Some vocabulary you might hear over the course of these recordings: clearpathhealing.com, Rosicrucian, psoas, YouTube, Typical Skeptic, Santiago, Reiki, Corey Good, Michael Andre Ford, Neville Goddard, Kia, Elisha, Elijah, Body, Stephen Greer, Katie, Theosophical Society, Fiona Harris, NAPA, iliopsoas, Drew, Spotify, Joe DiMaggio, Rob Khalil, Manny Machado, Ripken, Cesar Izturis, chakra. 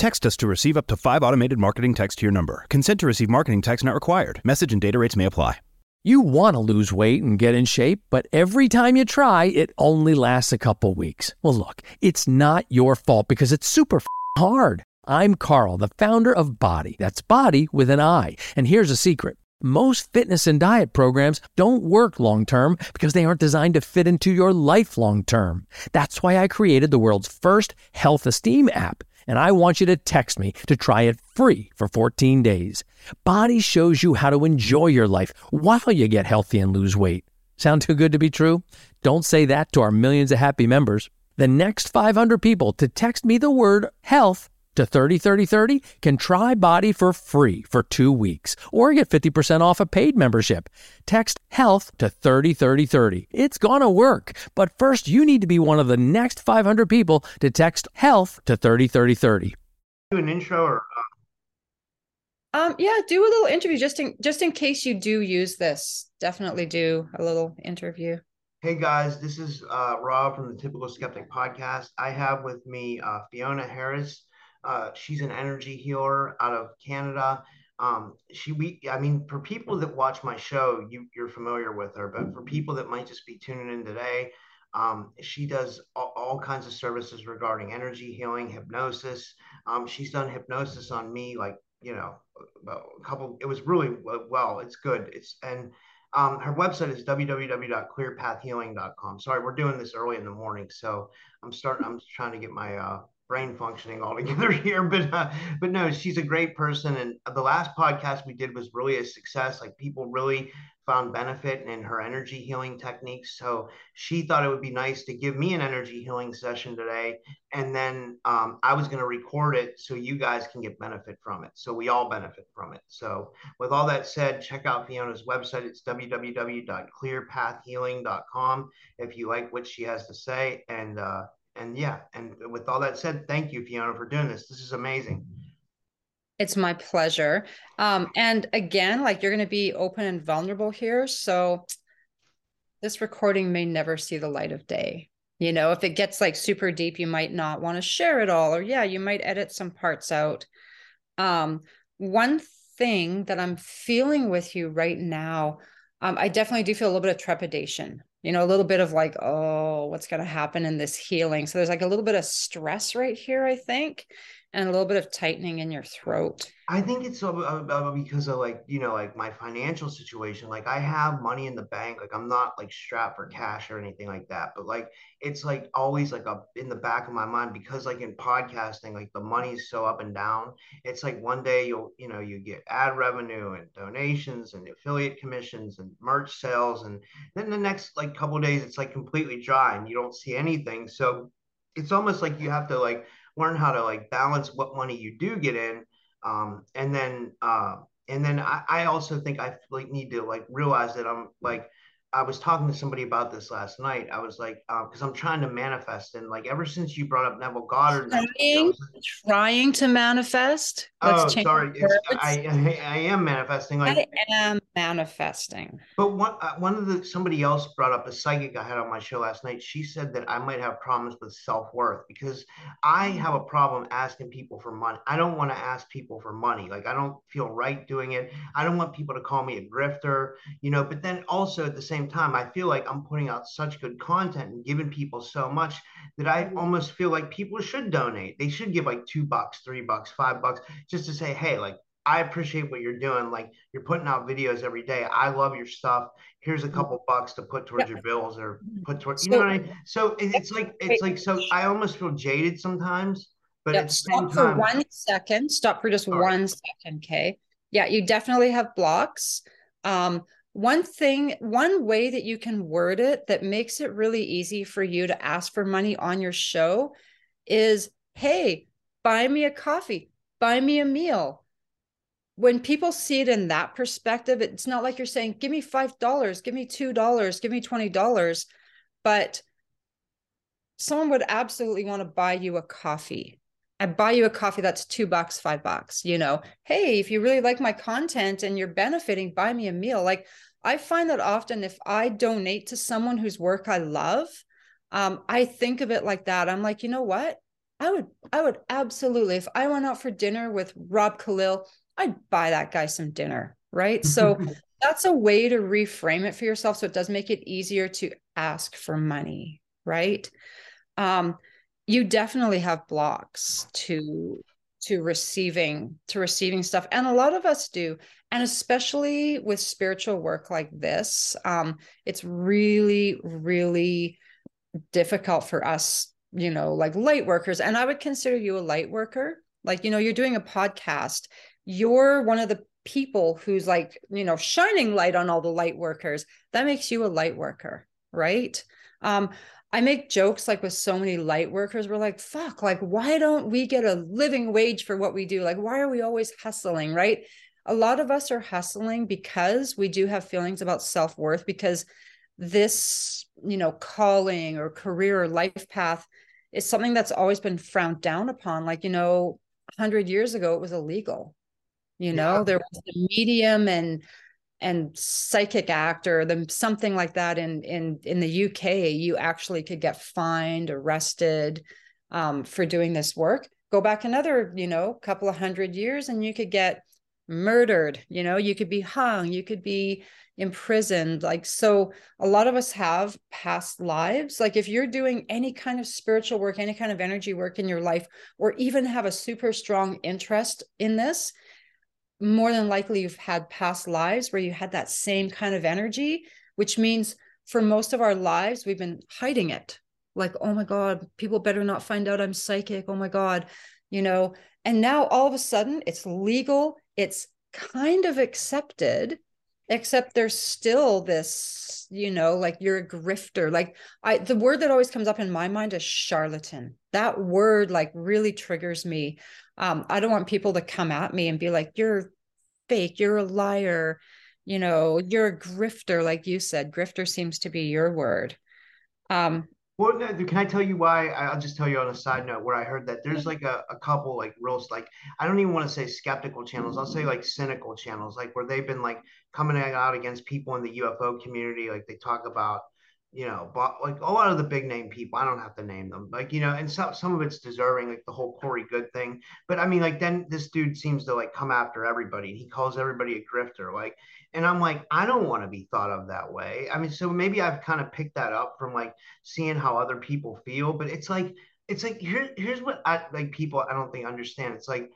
Text us to receive up to 5 automated marketing texts to your number. Consent to receive marketing text not required. Message and data rates may apply. You want to lose weight and get in shape, but every time you try, it only lasts a couple weeks. Well, look, it's not your fault because it's super hard. I'm Carl, the founder of Body. That's Body with an I. And here's a secret. Most fitness and diet programs don't work long-term because they aren't designed to fit into your life long-term. That's why I created the world's first health esteem app. And I want you to text me to try it free for 14 days. Body shows you how to enjoy your life while you get healthy and lose weight. Sound too good to be true? Don't say that to our millions of happy members. The next 500 people to text me the word health to 303030 can try Body for free for 2 weeks or get 50% off a paid membership. Text health to 303030. It's gonna work. But first, you need to be one of the next 500 people to text health to 303030. Do an intro or yeah, do a little interview just in case you do use this. Definitely do a little interview. Hey guys, this is Rob from the Typical Skeptic podcast. I have with me Fiona Harris. She's an energy healer out of Canada. For people that watch my show, you're familiar with her, but for people that might just be tuning in today, she does all kinds of services regarding energy healing, hypnosis. She's done hypnosis on me, it was really well, it's good. Her website is www.clearpathhealing.com. Sorry, we're doing this early in the morning, so I'm trying to get my, brain functioning all together here, but no, she's a great person. And the last podcast we did was really a success. Like, people really found benefit in her energy healing techniques. So she thought it would be nice to give me an energy healing session today. And then I was going to record it so you guys can get benefit from it. So we all benefit from it. So with all that said, check out Fiona's website. It's www.clearpathhealing.com if you like what she has to say. And with all that said, thank you, Fiona, for doing this. This is amazing. It's my pleasure. And again, you're going to be open and vulnerable here. So this recording may never see the light of day. If it gets super deep, you might not want to share it all, or you might edit some parts out. One thing that I'm feeling with you right now, I definitely do feel a little bit of trepidation. A little bit of what's going to happen in this healing? So there's a little bit of stress right here, I think, and a little bit of tightening in your throat. I think it's because of my financial situation. I have money in the bank. I'm not strapped for cash or anything like that, but it's always in the back of my mind, because in podcasting, the money's so up and down. It's one day you get ad revenue and donations and affiliate commissions and merch sales. And then the next couple of days, it's completely dry and you don't see anything. So it's almost you have to learn how to balance what money you do get in. And then I also think I need to realize that I'm I was talking to somebody about this last night. I was because I'm trying to manifest, and ever since you brought up Neville Goddard, trying to manifest. Let's change sorry, I am manifesting. I am manifesting. But somebody else brought up, a psychic I had on my show last night. She said that I might have problems with self-worth because I have a problem asking people for money. I don't want to ask people for money. I don't feel right doing it. I don't want people to call me a grifter, But then also at the same time, I feel I'm putting out such good content and giving people so much that I almost feel people should donate. They should give $2, $3, $5, just to say, hey, I appreciate what you're doing. You're putting out videos every day. I love your stuff. Here's a couple bucks to put towards your bills or put towards, you know what I mean? So so I almost feel jaded sometimes, but at the same time, stop for just 1 second. Okay. Yeah. You definitely have blocks. One way that you can word it that makes it really easy for you to ask for money on your show is, hey, buy me a coffee, buy me a meal. When people see it in that perspective, it's not you're saying, give me $5, give me $2, give me $20, but someone would absolutely want to buy you a coffee. I buy you a coffee, that's $2, $5, hey, if you really like my content and you're benefiting, buy me a meal. I find that often if I donate to someone whose work I love, I think of it like that. I'm you know what? I would absolutely, if I went out for dinner with Rob Khalil, I'd buy that guy some dinner, right? So that's a way to reframe it for yourself. So it does make it easier to ask for money, right? You definitely have blocks to receiving stuff. And a lot of us do. And especially with spiritual work like this, it's really, really difficult for us, you know, like light workers. And I would consider you a light worker. Like, you know, you're doing a podcast. You're one of the people who's like, you know, shining light on all the light workers. That makes you a light worker, right? I make jokes like with so many light workers, we're like, fuck, like, why don't we get a living wage for what we do? Like, why are we always hustling, right? A lot of us are hustling because we do have feelings about self-worth, because this, you know, calling or career or life path is something that's always been frowned down upon. Like, you know, 100 years ago, it was illegal. You know, yeah. There was a medium and psychic act or something like that in the UK, you actually could get fined, arrested for doing this work. Go back another, you know, couple of hundred years and you could get murdered, you know, you could be hung, you could be imprisoned. Like, so a lot of us have past lives. Like if you're doing any kind of spiritual work, any kind of energy work in your life, or even have a super strong interest in this, more than likely you've had past lives where you had that same kind of energy, which means for most of our lives, we've been hiding it. Like, oh my God, people better not find out I'm psychic. Oh my God, you know, and now all of a sudden it's legal. It's kind of accepted, except there's still this, you know, like you're a grifter. Like the word that always comes up in my mind is charlatan. That word like really triggers me. I don't want people to come at me and be like, you're fake, you're a liar, you know, you're a grifter. Like you said, grifter seems to be your word. Well, no, can I tell you why? I'll just tell you on a side note where I heard that there's like a couple like real, like, I don't even want to say skeptical channels. I'll say like cynical channels, like where they've been like coming out against people in the UFO community. Like they talk about, you know, like a lot of the big name people, I don't have to name them, like, you know, and some of it's deserving, like the whole Corey Good thing. But I mean, like, then this dude seems to like come after everybody. He calls everybody a grifter. Like, and I'm like, I don't want to be thought of that way. I mean, so maybe I've kind of picked that up from like seeing how other people feel, but it's like, here's what I like people, I don't think understand. It's like,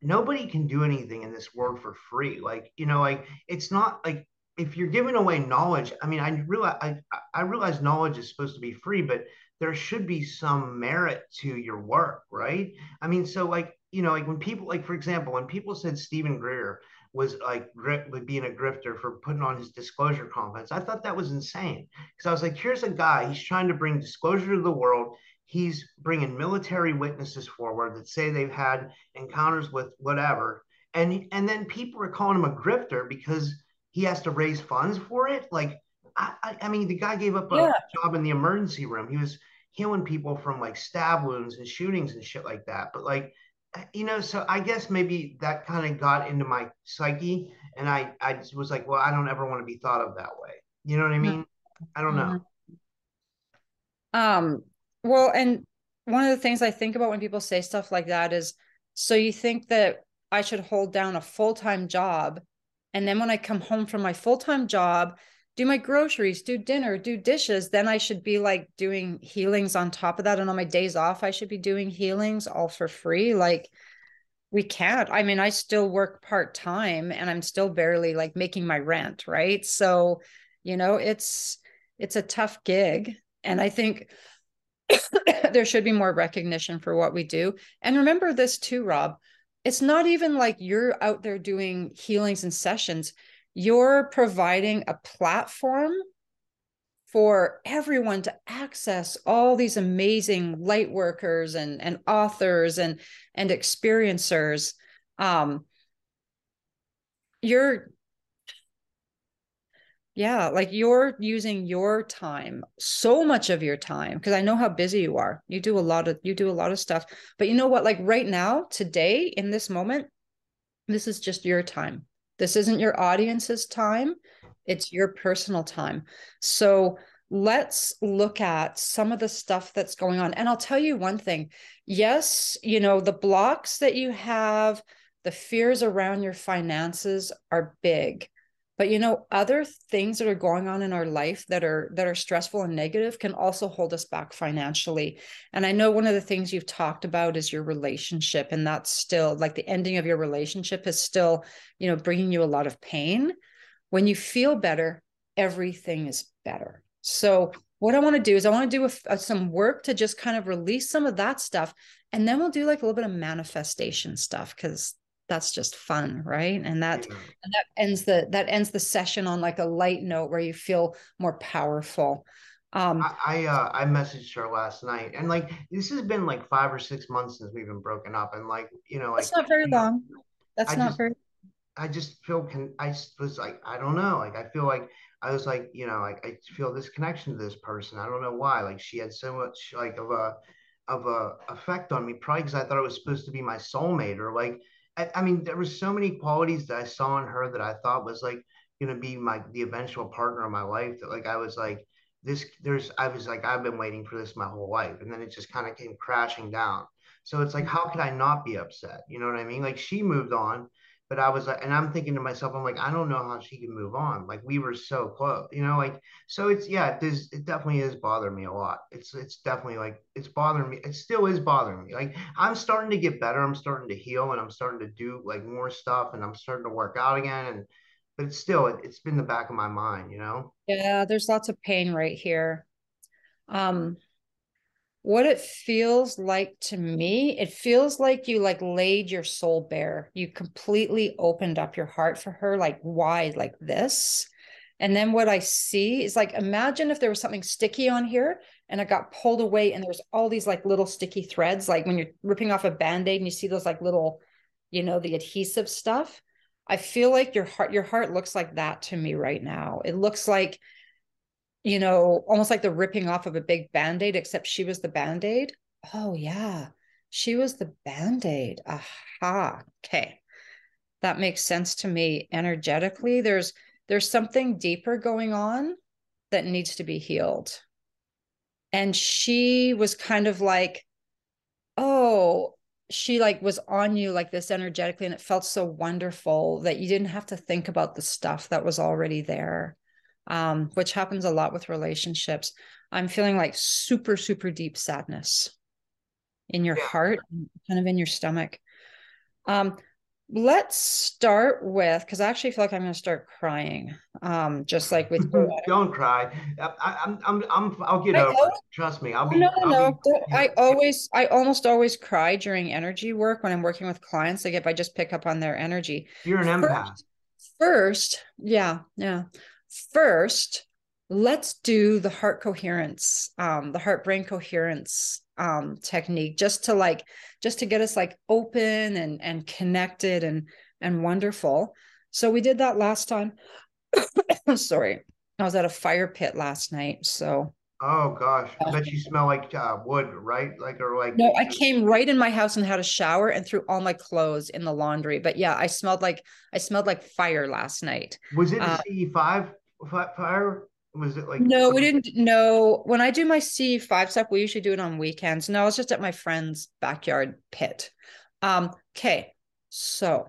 nobody can do anything in this world for free. Like, you know, like it's not like, if you're giving away knowledge, I mean, I realize knowledge is supposed to be free, but there should be some merit to your work, right? I mean, so like, you know, like when people, like, for example, when people said Stephen Greer was like being a grifter for putting on his disclosure conference, I thought that was insane. Because I was like, here's a guy, he's trying to bring disclosure to the world. He's bringing military witnesses forward that say they've had encounters with whatever. And then people are calling him a grifter because he has to raise funds for it. Like, I mean, the guy gave up a job in the emergency room. He was healing people from like stab wounds and shootings and shit like that. But like, you know, so I guess maybe that kind of got into my psyche. And I just was like, well, I don't ever want to be thought of that way. You know what I mean? I don't know. Well, and one of the things I think about when people say stuff like that is, so you think that I should hold down a full-time job, and then when I come home from my full-time job, do my groceries, do dinner, do dishes, then I should be like doing healings on top of that. And on my days off, I should be doing healings all for free. Like we can't. I mean, I still work part-time and I'm still barely like making my rent, right? So, you know, it's a tough gig. And I think there should be more recognition for what we do. And remember this too, Rob. It's not even like you're out there doing healings and sessions. You're providing a platform for everyone to access all these amazing light workers and authors and experiencers. You're using your time, so much of your time, because I know how busy you are. You do a lot of stuff, but you know what? Like right now, today, in this moment, this is just your time. This isn't your audience's time. It's your personal time. So let's look at some of the stuff that's going on. And I'll tell you one thing. Yes, you know, the blocks that you have, the fears around your finances are big, but you know, other things that are going on in our life that are stressful and negative can also hold us back financially. And I know one of the things you've talked about is your relationship, and that's still like the ending of your relationship is still, you know, bringing you a lot of pain. When you feel better, everything is better. So what I want to do is I want to do some work to just kind of release some of that stuff. And then we'll do like a little bit of manifestation stuff, because that's just fun, right? And that ends the session on like a light note where you feel more powerful. I messaged her last night, and like, this has been like 5 or 6 months since we've been broken up. And like, you know, like, that's not very long. I feel this connection to this person. I don't know why. Like, she had so much like of a effect on me, probably because I thought it was supposed to be my soulmate, or like, I mean, there were so many qualities that I saw in her that I thought was like going to be the eventual partner of my life, that like, I've been waiting for this my whole life. And then it just kind of came crashing down. So it's like, how could I not be upset? You know what I mean? Like, she moved on. But I was like, and I'm thinking to myself, I'm like, I don't know how she can move on. Like, we were so close, you know, like, so it's, yeah, it definitely is bothering me a lot. It's definitely like, it's bothering me. It still is bothering me. Like, I'm starting to get better. I'm starting to heal, and I'm starting to do like more stuff, and I'm starting to work out again. But it's still, it's been the back of my mind, you know? Yeah. There's lots of pain right here. What it feels like to me, it feels like you like laid your soul bare. You completely opened up your heart for her, like wide, like this. And then what I see is like, imagine if there was something sticky on here and it got pulled away, and there's all these like little sticky threads, like when you're ripping off a Band-Aid and you see those like little, you know, the adhesive stuff. I feel like your heart looks like that to me right now. It looks like, you know, almost like the ripping off of a big Band-Aid, except she was the Band-Aid. Oh yeah. She was the Band-Aid. Aha. Okay. That makes sense to me. Energetically, there's something deeper going on that needs to be healed. And she was kind of like, oh, she like was on you like this energetically. And it felt so wonderful that you didn't have to think about the stuff that was already there. Which happens a lot with relationships. I'm feeling like super, super deep sadness in your heart, kind of in your stomach. Let's start with, because I actually feel like I'm going to start crying. Just like with you. Don't cry. I'll get over it. Trust me. I almost always cry during energy work when I'm working with clients. Like if I just pick up on their energy. You're an empath. First, let's do the heart coherence, the heart-brain coherence technique, just to get us like open and connected and wonderful. So we did that last time. Sorry, I was at a fire pit last night. So. Oh gosh, I bet you smell like wood, right? Like or like. No, I came right in my house and had a shower and threw all my clothes in the laundry. But yeah, I smelled like fire last night. Was it a CE5? Fire? Was it like? No, we didn't. No, when I do my CE5 stuff, we usually do it on weekends. No, I was just at my friend's backyard pit. Okay, so.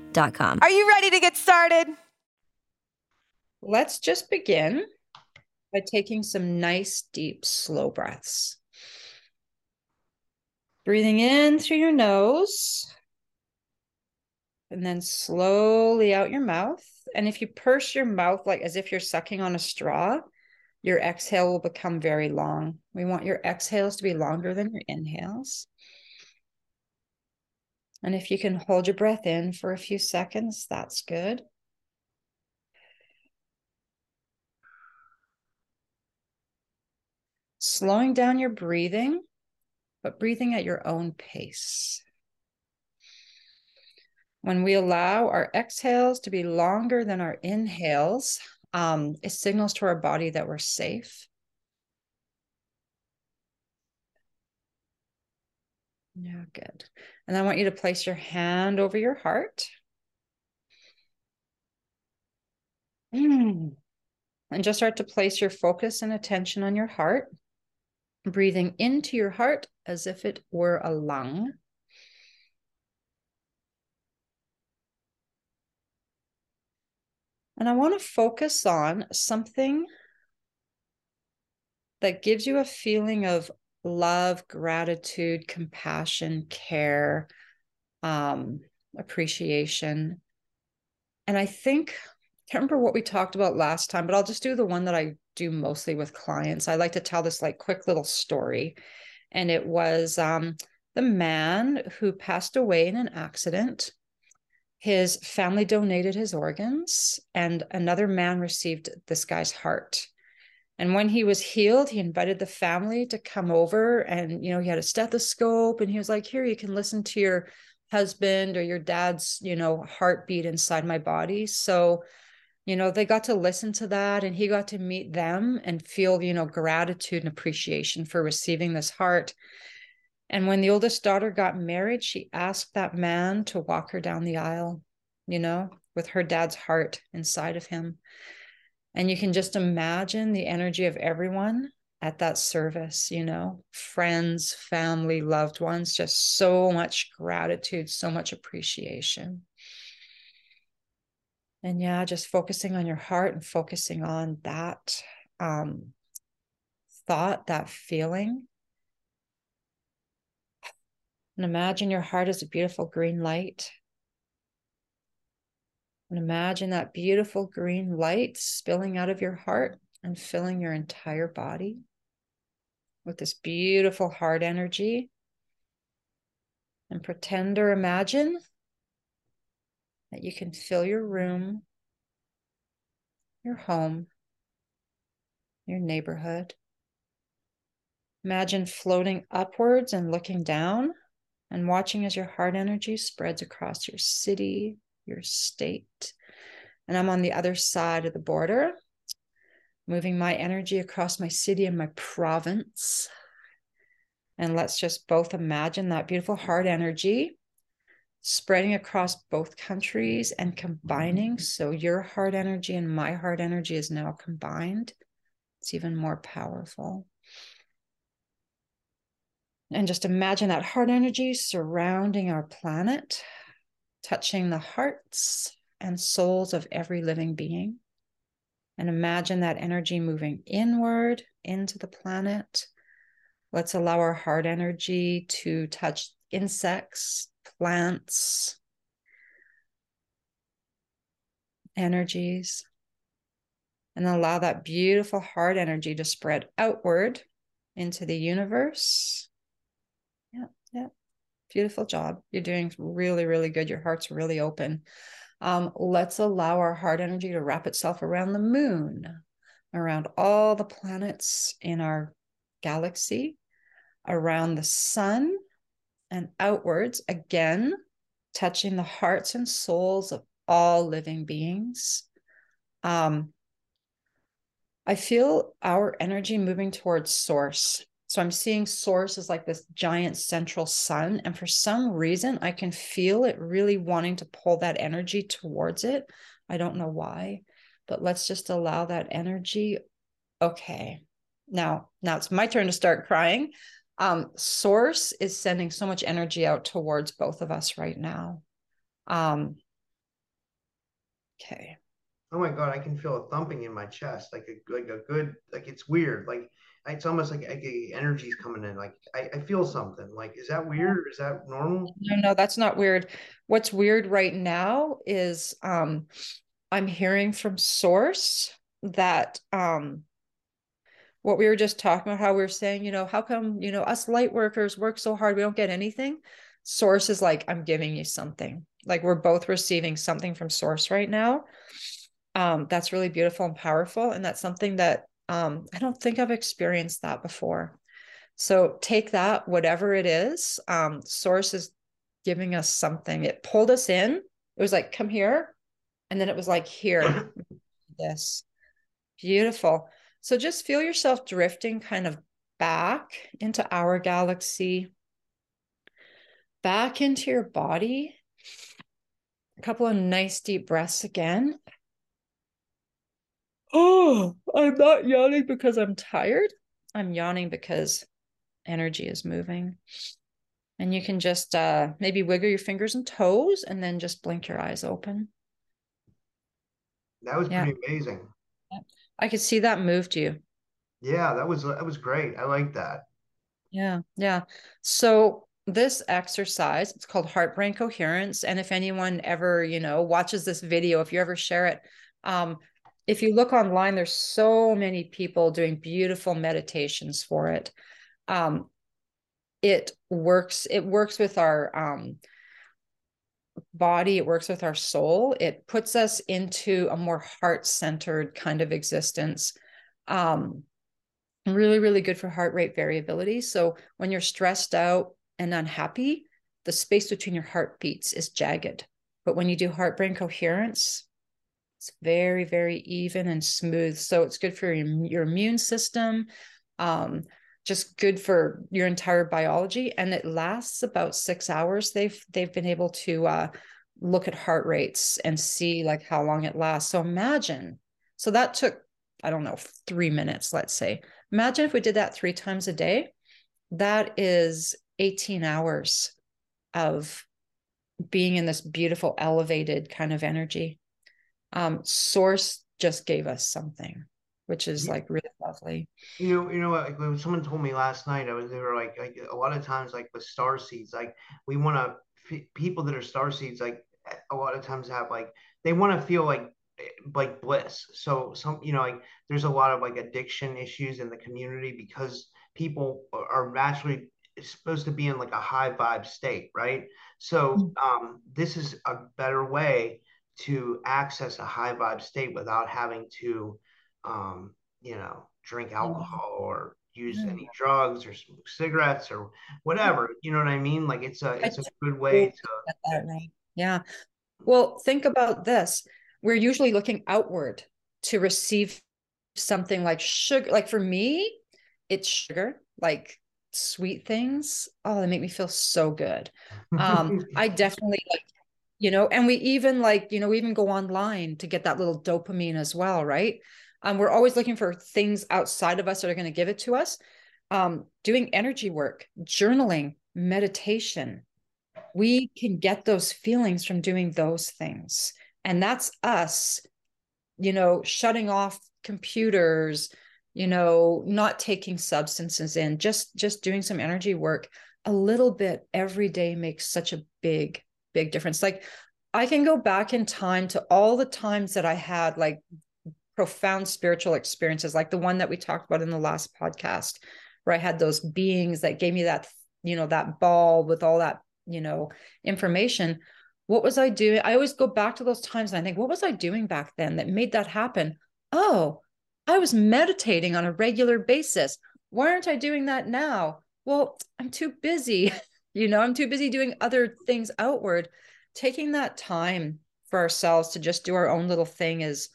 Are you ready to get started? Let's just begin by taking some nice, deep, slow breaths. Breathing in through your nose and then slowly out your mouth. And if you purse your mouth like as if you're sucking on a straw, your exhale will become very long. We want your exhales to be longer than your inhales. And if you can hold your breath in for a few seconds, that's good. Slowing down your breathing, but breathing at your own pace. When we allow our exhales to be longer than our inhales, it signals to our body that we're safe. Yeah, good. And I want you to place your hand over your heart. And just start to place your focus and attention on your heart. Breathing into your heart as if it were a lung. And I want to focus on something that gives you a feeling of love, gratitude, compassion, care, appreciation. And I can't remember what we talked about last time, but I'll just do the one that I do mostly with clients. I like to tell this like quick little story. And it was the man who passed away in an accident. His family donated his organs and another man received this guy's heart. And when he was healed, he invited the family to come over and, he had a stethoscope and he was like, here, you can listen to your husband or your dad's, heartbeat inside my body. So, they got to listen to that and he got to meet them and feel, gratitude and appreciation for receiving this heart. And when the oldest daughter got married, she asked that man to walk her down the aisle, with her dad's heart inside of him. And you can just imagine the energy of everyone at that service, friends, family, loved ones, just so much gratitude, so much appreciation. And yeah, just focusing on your heart and focusing on that thought, that feeling. And imagine your heart is a beautiful green light. And imagine that beautiful green light spilling out of your heart and filling your entire body with this beautiful heart energy. And pretend or imagine that you can fill your room, your home, your neighborhood. Imagine floating upwards and looking down and watching as your heart energy spreads across your city, your state. And I'm on the other side of the border, moving my energy across my city and my province. And let's just both imagine that beautiful heart energy spreading across both countries and combining. So your heart energy and my heart energy is now combined. It's even more powerful. And just imagine that heart energy surrounding our planet, touching the hearts and souls of every living being. And imagine that energy moving inward into the planet. Let's allow our heart energy to touch insects, plants, energies, and allow that beautiful heart energy to spread outward into the universe. Yeah. Beautiful job. You're doing really, really good. Your heart's really open. Let's allow our heart energy to wrap itself around the moon, around all the planets in our galaxy, around the sun, and outwards, again, touching the hearts and souls of all living beings. I feel our energy moving towards source. So I'm seeing source as like this giant central sun. And for some reason, I can feel it really wanting to pull that energy towards it. I don't know why, but let's just allow that energy. Okay. Now it's my turn to start crying. Source is sending so much energy out towards both of us right now. Okay. Oh my God, I can feel a thumping in my chest, like it's weird. Like it's almost like energy's coming in. Like I feel something. Like, is that weird? Or is that normal? No, that's not weird. What's weird right now is I'm hearing from source that what we were just talking about, how we were saying, how come, us light workers work so hard, we don't get anything. Source is like, I'm giving you something. Like we're both receiving something from source right now. That's really beautiful and powerful. And that's something that I don't think I've experienced that before. So take that, whatever it is, source is giving us something. It pulled us in. It was like, come here. And then it was like, here, this. Beautiful. So just feel yourself drifting kind of back into our galaxy, back into your body. A couple of nice deep breaths again. Oh, I'm not yawning because I'm tired. I'm yawning because energy is moving. And you can just maybe wiggle your fingers and toes and then just blink your eyes open. That was pretty amazing. I could see that moved you. Yeah, that was great. I like that. Yeah. So this exercise, it's called Heart-Brain Coherence. And if anyone ever, watches this video, if you ever share it, if you look online, there's so many people doing beautiful meditations for it. It works with our body. It works with our soul. It puts us into a more heart-centered kind of existence. Really, really good for heart rate variability. So when you're stressed out and unhappy, the space between your heartbeats is jagged. But when you do heart-brain coherence, it's very, very even and smooth. So it's good for your immune system, just good for your entire biology. And it lasts about 6 hours. They've been able to look at heart rates and see like how long it lasts. So imagine, so that took, I don't know, 3 minutes, let's say. Imagine if we did that 3 times a day, that is 18 hours of being in this beautiful, elevated kind of energy. Source just gave us something, which is like really lovely. Like when someone told me last night, they were like a lot of times, like with star seeds, like we want to, people that are star seeds, like a lot of times have like, they want to feel like bliss. So like there's a lot of like addiction issues in the community because people are naturally supposed to be in like a high vibe state. Right. So, this is a better way to access a high vibe state without having to, drink alcohol or use any drugs or smoke cigarettes or whatever. You know what I mean? Like it's a good way to get that right. Yeah. Well, think about this. We're usually looking outward to receive something like sugar. Like for me, it's sugar, like sweet things. Oh, they make me feel so good. I definitely like, and we even we even go online to get that little dopamine as well. Right. We're always looking for things outside of us that are going to give it to us. Doing energy work, journaling, meditation. We can get those feelings from doing those things. And that's us, shutting off computers, not taking substances in, just doing some energy work. A little bit every day makes such a big difference. Like I can go back in time to all the times that I had like profound spiritual experiences, like the one that we talked about in the last podcast, where I had those beings that gave me that, that ball with all that, information. What was I doing? I always go back to those times and I think, what was I doing back then that made that happen? Oh, I was meditating on a regular basis. Why aren't I doing that now? Well, I'm too busy. I'm too busy doing other things outward. Taking that time for ourselves to just do our own little thing is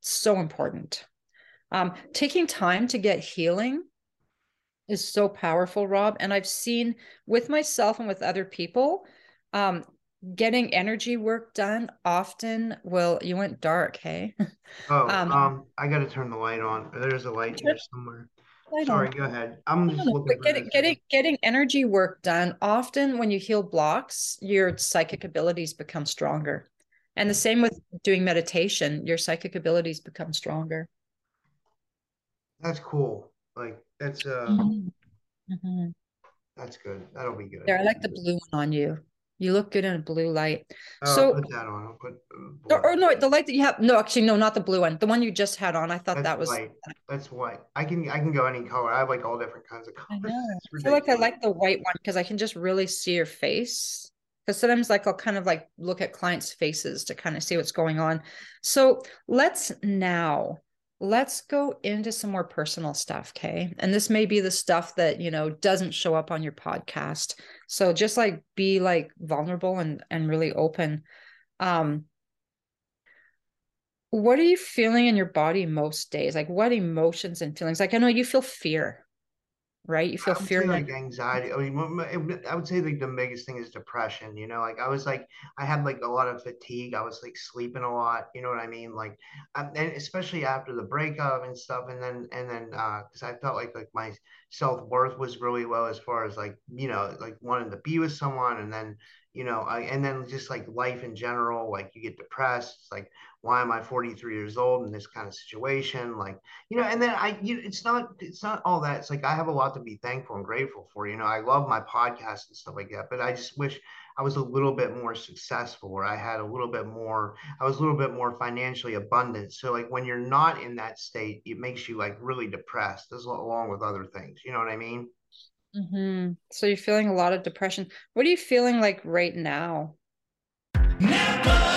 so important. Taking time to get healing is so powerful, Rob. And I've seen with myself and with other people, getting energy work done often will, you went dark, hey? Oh, I got to turn the light on. There's a light here somewhere. Sorry, go ahead. I'm just looking for getting energy work done. Often when you heal blocks, your psychic abilities become stronger. And the same with doing meditation, your psychic abilities become stronger. That's cool. Like that's that's good. That'll be good. There, I like the blue one on you. You look good in a blue light. Oh, so I'll put that on. I'll put or no, the light that you have. No, actually, no, not the blue one. The one you just had on. I thought that's that was white. That's white. I can go any color. I have like all different kinds of colors. I feel like I like the white one because I can just really see your face. Because sometimes like I'll kind of like look at clients' faces to kind of see what's going on. So let's go into some more personal stuff, okay? And this may be the stuff that, you know, doesn't show up on your podcast. So just like be like vulnerable and really open. What are you feeling in your body most days? Like what emotions and feelings? Like I know you feel fear, right? You feel fear, like anxiety. I mean, I would say like the biggest thing is depression, you know, like I was like, I had like a lot of fatigue. I was like sleeping a lot, you know what I mean? Like, and especially after the breakup and stuff. And then, cause I felt like my self-worth was really low as far as like, you know, like wanting to be with someone. And then, you know, and then just like life in general, like you get depressed. It's like, why am I 43 years old in this kind of situation? Like, you know, and then it's not all that. It's like, I have a lot to be thankful and grateful for, you know, I love my podcast and stuff like that, but I just wish I was a little bit more successful, or I was a little bit more financially abundant. So like when you're not in that state, it makes you like really depressed along with other things. You know what I mean? Mm-hmm. So you're feeling a lot of depression. What are you feeling like right now? NAPA!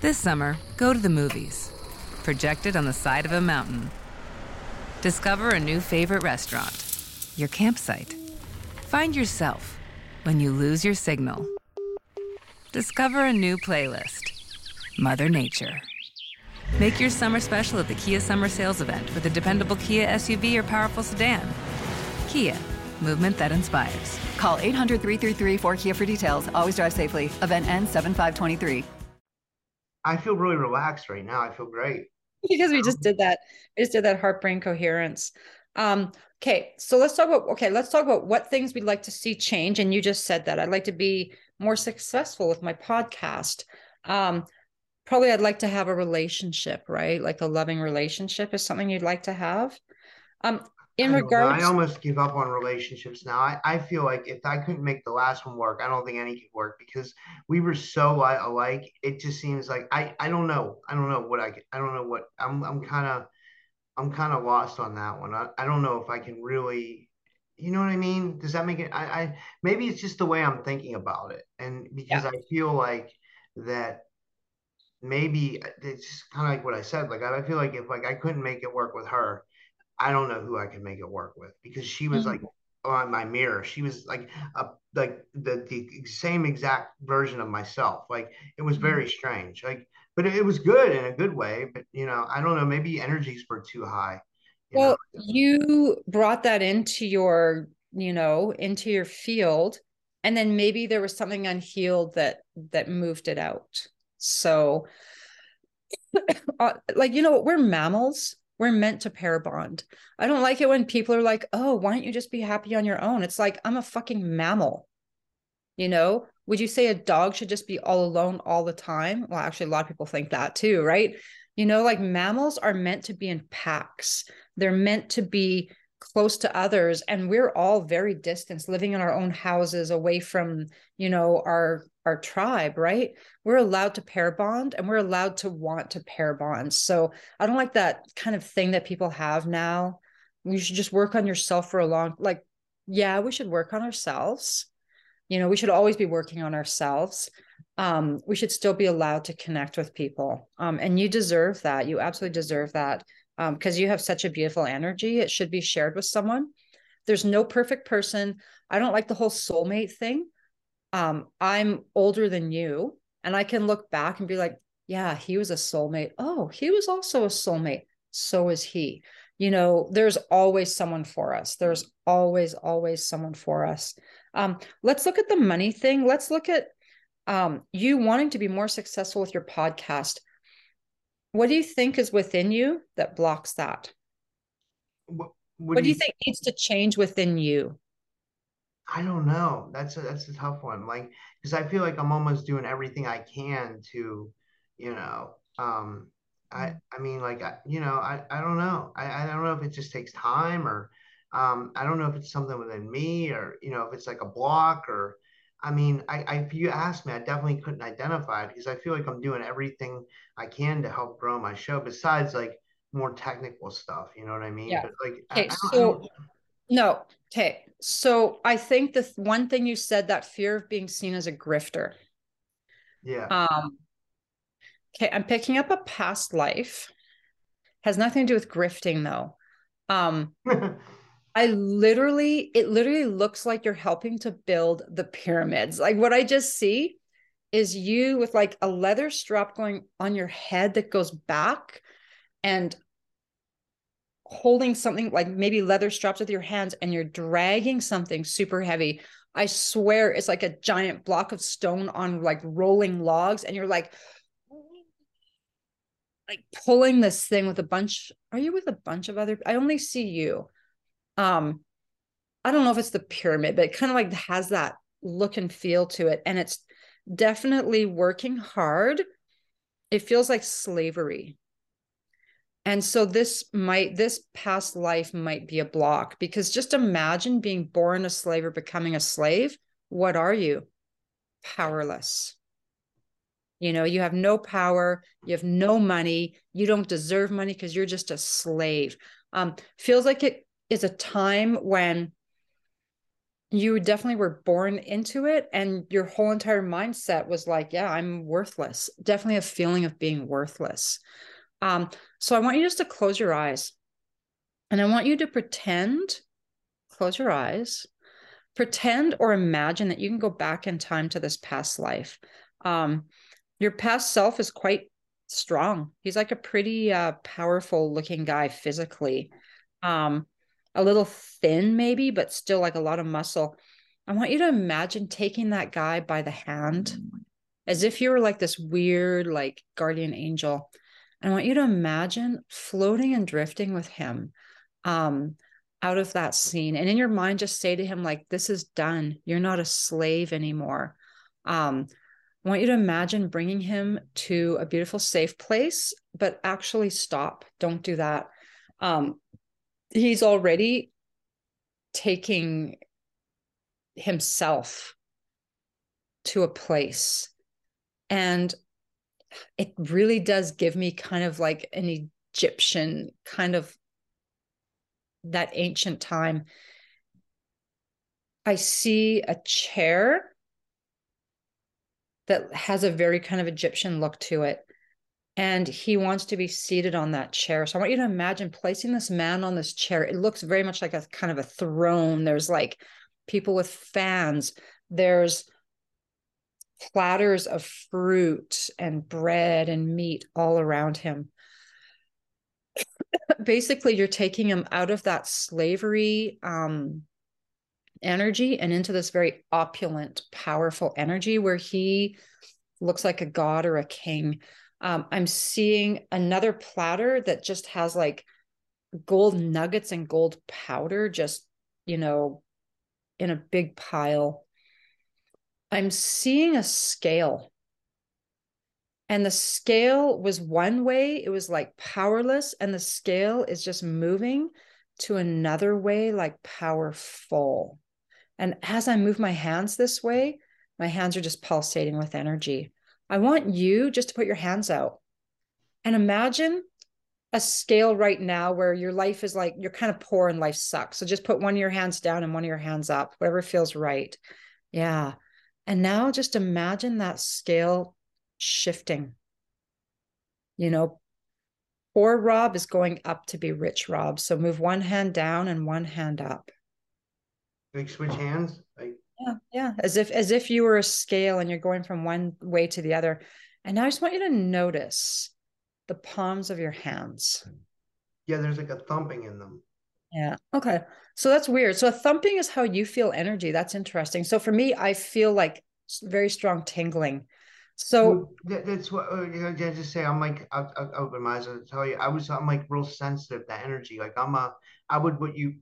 This summer, go to the movies. Projected on the side of a mountain. Discover a new favorite restaurant. Your campsite. Find yourself when you lose your signal. Discover a new playlist. Mother Nature. Make your summer special at the Kia Summer Sales Event with a dependable Kia SUV or powerful sedan. Kia. Movement that inspires. Call 800-333-4KIA for details. Always drive safely. Event ends 7/5/23. I feel really relaxed right now. I feel great. Because we just did that. We just did that heart-brain coherence. Okay. So let's talk about what things we'd like to see change. And you just said that I'd like to be more successful with my podcast. Probably I'd like to have a relationship, right? Like a loving relationship is something you'd like to have. I almost give up on relationships now. I feel like if I couldn't make the last one work, I don't think any could work because we were so alike. It just seems like I'm kind of lost on that one. I don't know if I can really, you know what I mean? Does that make it? I maybe it's just the way I'm thinking about it, and because I feel like that. Maybe it's just kind of like what I said. Like I feel like if like I couldn't make it work with her, I don't know who I can make it work with, because she was like on my mirror. She was like the same exact version of myself. Like it was very strange. Like, but it was good in a good way. But you know, I don't know. Maybe energies were too high. Well, you brought that into your, you know, into your field, and then maybe there was something unhealed that moved it out. So, like you know, we're mammals. We're meant to pair bond. I don't like it when people are like, oh, why don't you just be happy on your own? It's like, I'm a fucking mammal. You know, would you say a dog should just be all alone all the time? Well, actually, a lot of people think that too, right? You know, like mammals are meant to be in packs. They're meant to be close to others. And we're all very distant, living in our own houses, away from, you know, our our tribe, right? We're allowed to pair bond and we're allowed to want to pair bond. So I don't like that kind of thing that people have now. You should just work on yourself for a long, like, yeah, we should work on ourselves. You know, we should always be working on ourselves. We should still be allowed to connect with people. And you deserve that. You absolutely deserve that. Because you have such a beautiful energy. It should be shared with someone. There's no perfect person. I don't like the whole soulmate thing. I'm older than you, and I can look back and be like, yeah, he was a soulmate. Oh, he was also a soulmate. So is he. You know, there's always someone for us. There's always, always someone for us. Let's look at the money thing. Let's look at you wanting to be more successful with your podcast. What do you think is within you that blocks that? What do you think needs to change within you? I don't know. That's a tough one. Like, because I feel like I'm almost doing everything I can to, you know, I don't know. I don't know if it just takes time or, I don't know if it's something within me or, you know, if it's like a block or, I mean, if you asked me, I definitely couldn't identify it because I feel like I'm doing everything I can to help grow my show besides like more technical stuff. You know what I mean? Yeah. But like, okay, okay. So I think the one thing you said, that fear of being seen as a grifter. Yeah. Okay. I'm picking up a past life. Has nothing to do with grifting though. It literally looks like you're helping to build the pyramids. Like what I just see is you with like a leather strap going on your head that goes back and holding something like maybe leather straps with your hands and you're dragging something super heavy. I swear it's like a giant block of stone on like rolling logs. And you're like pulling this thing with a bunch. Are you with a bunch of other? I only see you. I don't know if it's the pyramid, but it kind of like has that look and feel to it. And it's definitely working hard. It feels like slavery. And so this past life might be a block because just imagine being born a slave or becoming a slave. What are you? Powerless. You know, you have no power, you have no money, you don't deserve money because you're just a slave. Feels like it is a time when you definitely were born into it and your whole entire mindset was like, yeah, I'm worthless. Definitely a feeling of being worthless. So I want you just to close your eyes and I want you to pretend or imagine that you can go back in time to this past life. Your past self is quite strong. He's like a pretty powerful looking guy physically. A little thin maybe, but still like a lot of muscle. I want you to imagine taking that guy by the hand as if you were like this weird, like guardian angel. And I want you to imagine floating and drifting with him out of that scene. And in your mind, just say to him, like, this is done. You're not a slave anymore. I want you to imagine bringing him to a beautiful, safe place, but actually stop. Don't do that. He's already taking himself to a place. And it really does give me kind of like an Egyptian kind of that ancient time. I see a chair that has a very kind of Egyptian look to it. And he wants to be seated on that chair. So I want you to imagine placing this man on this chair. It looks very much like a kind of a throne. There's like people with fans. There's platters of fruit and bread and meat all around him. Basically, you're taking him out of that slavery energy and into this very opulent, powerful energy where he looks like a god or a king. I'm seeing another platter that just has like gold nuggets and gold powder, just, you know, in a big pile. I'm seeing a scale. And the scale was one way, it was like powerless. And the scale is just moving to another way, like powerful. And as I move my hands this way, My hands are just pulsating with energy. I want you just to put your hands out and imagine a scale right now where your life is like, you're kind of poor and life sucks. So just put one of your hands down and one of your hands up, whatever feels right. Yeah. And now just imagine that scale shifting. You know, poor Rob is going up to be rich Rob. So move one hand down and one hand up. Like switch hands? Like... Yeah. Yeah. As if you were a scale and you're going from one way to the other. And now I just want you to notice the palms of your hands. Yeah, there's like a thumping in them. Yeah. Okay. So that's weird. So a thumping is how you feel energy. That's interesting. So for me, I feel like very strong tingling. So well, that's what I just say. I'm like, I open my eyes and tell you, I'm like real sensitive to energy. Like I'm what you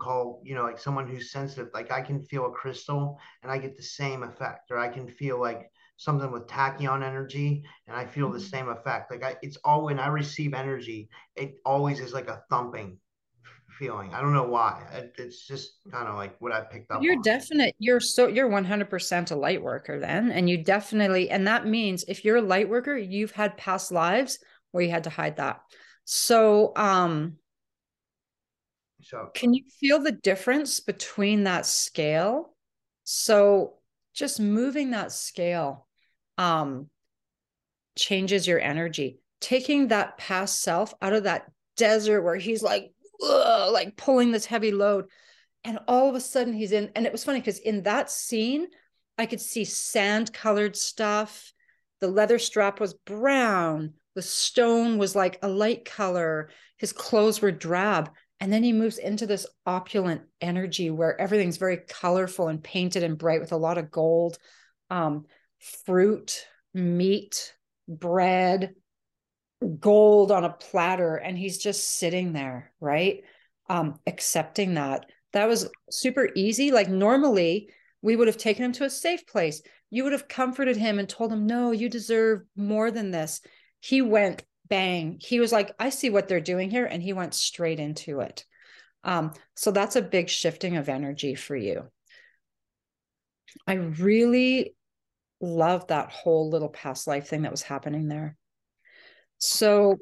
call, you know, like someone who's sensitive. Like I can feel a crystal and I get the same effect, or I can feel like something with tachyon energy and I feel the same effect. Like it's all, when I receive energy, it always is like a thumping feeling. I don't know why. It's just kind of like what I picked up. You're 100% a light worker then. And you definitely, and that means if you're a light worker, you've had past lives where you had to hide that. So, can you feel the difference between that scale? So just moving that scale changes your energy, taking that past self out of that desert where he's like, ugh, like pulling this heavy load. And all of a sudden he's in, and it was funny because in that scene, I could see sand colored stuff. The leather strap was brown. The stone was like a light color. His clothes were drab. And then he moves into this opulent energy where everything's very colorful and painted and bright with a lot of gold, fruit, meat, bread, gold on a platter. And he's just sitting there, right? Accepting that. That was super easy. Like normally we would have taken him to a safe place. You would have comforted him and told him, no, you deserve more than this. He went, bang. He was like, I see what they're doing here. And he went straight into it. So that's a big shifting of energy for you. I really love that whole little past life thing that was happening there. So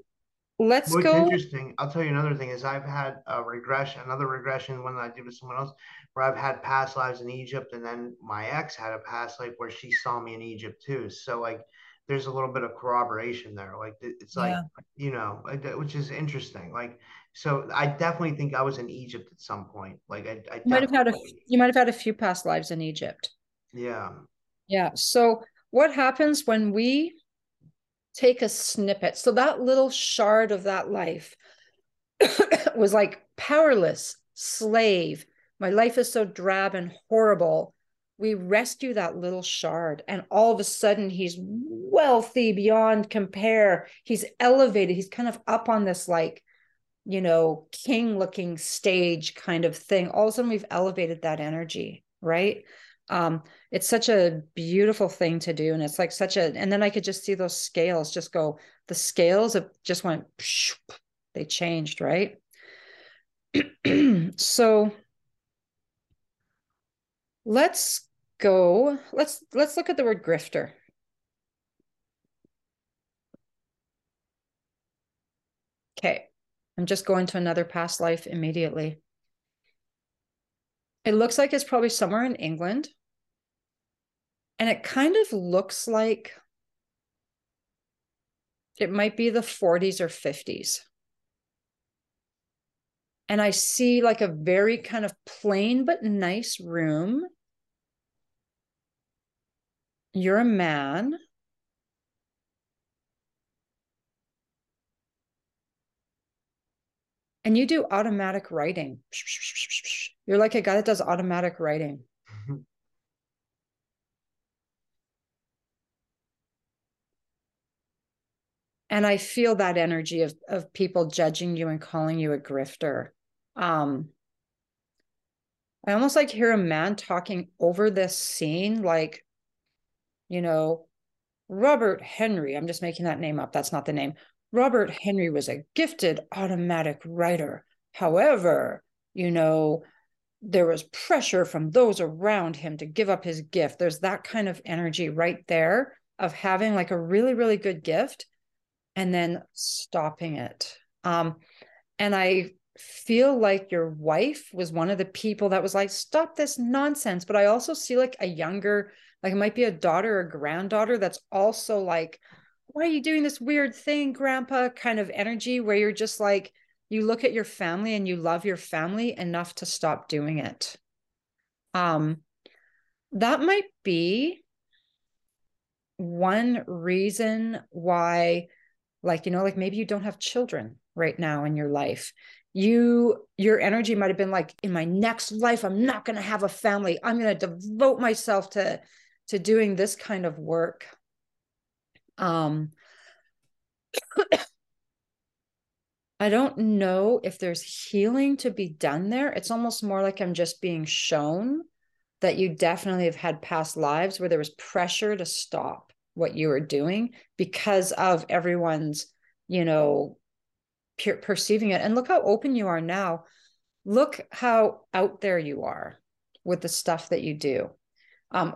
let's go. Interesting. I'll tell you another thing is I've had a regression, another regression, one that I did with someone else, where I've had past lives in Egypt. And then my ex had a past life where she saw me in Egypt too. So like, there's a little bit of corroboration there. Like it's like, yeah. You know, which is interesting. Like, so I definitely think I was in Egypt at some point. Like I you might've had a few past lives in Egypt. Yeah. Yeah. So what happens when we take a snippet? So that little shard of that life was like powerless slave. My life is so drab and horrible. We rescue that little shard and all of a sudden he's wealthy beyond compare. He's elevated. He's kind of up on this like, you know, king looking stage kind of thing. All of a sudden we've elevated that energy, right? It's such a beautiful thing to do. And it's like such a, and then I could just see those scales just go, the scales have just went, they changed, right? So let's go. Let's look at the word grifter. Okay. I'm just going to another past life immediately. It looks like it's probably somewhere in England. And it kind of looks like it might be the 40s or 50s. And I see like a very kind of plain but nice room. You're a man. And you do automatic writing. You're like a guy that does automatic writing. Mm-hmm. And I feel that energy of people judging you and calling you a grifter. I almost like hear a man talking over this scene, like, you know, Robert Henry. I'm just making that name up. That's not the name. Robert Henry was a gifted automatic writer. However, you know, there was pressure from those around him to give up his gift. There's that kind of energy right there of having like a really, really good gift and then stopping it. And I feel like your wife was one of the people that was like, stop this nonsense. But I also see like a younger, like it might be a daughter or granddaughter that's also like, why are you doing this weird thing, grandpa? Kind of energy where you're just like, you look at your family and you love your family enough to stop doing it. That might be one reason why, like, you know, like maybe you don't have children right now in your life. Your energy might've been like, in my next life, I'm not going to have a family. I'm going to devote myself to doing this kind of work. I don't know if there's healing to be done there. It's almost more like I'm just being shown that you definitely have had past lives where there was pressure to stop what you were doing because of everyone's, you know, perceiving it. And look how open you are now. Look how out there you are with the stuff that you do.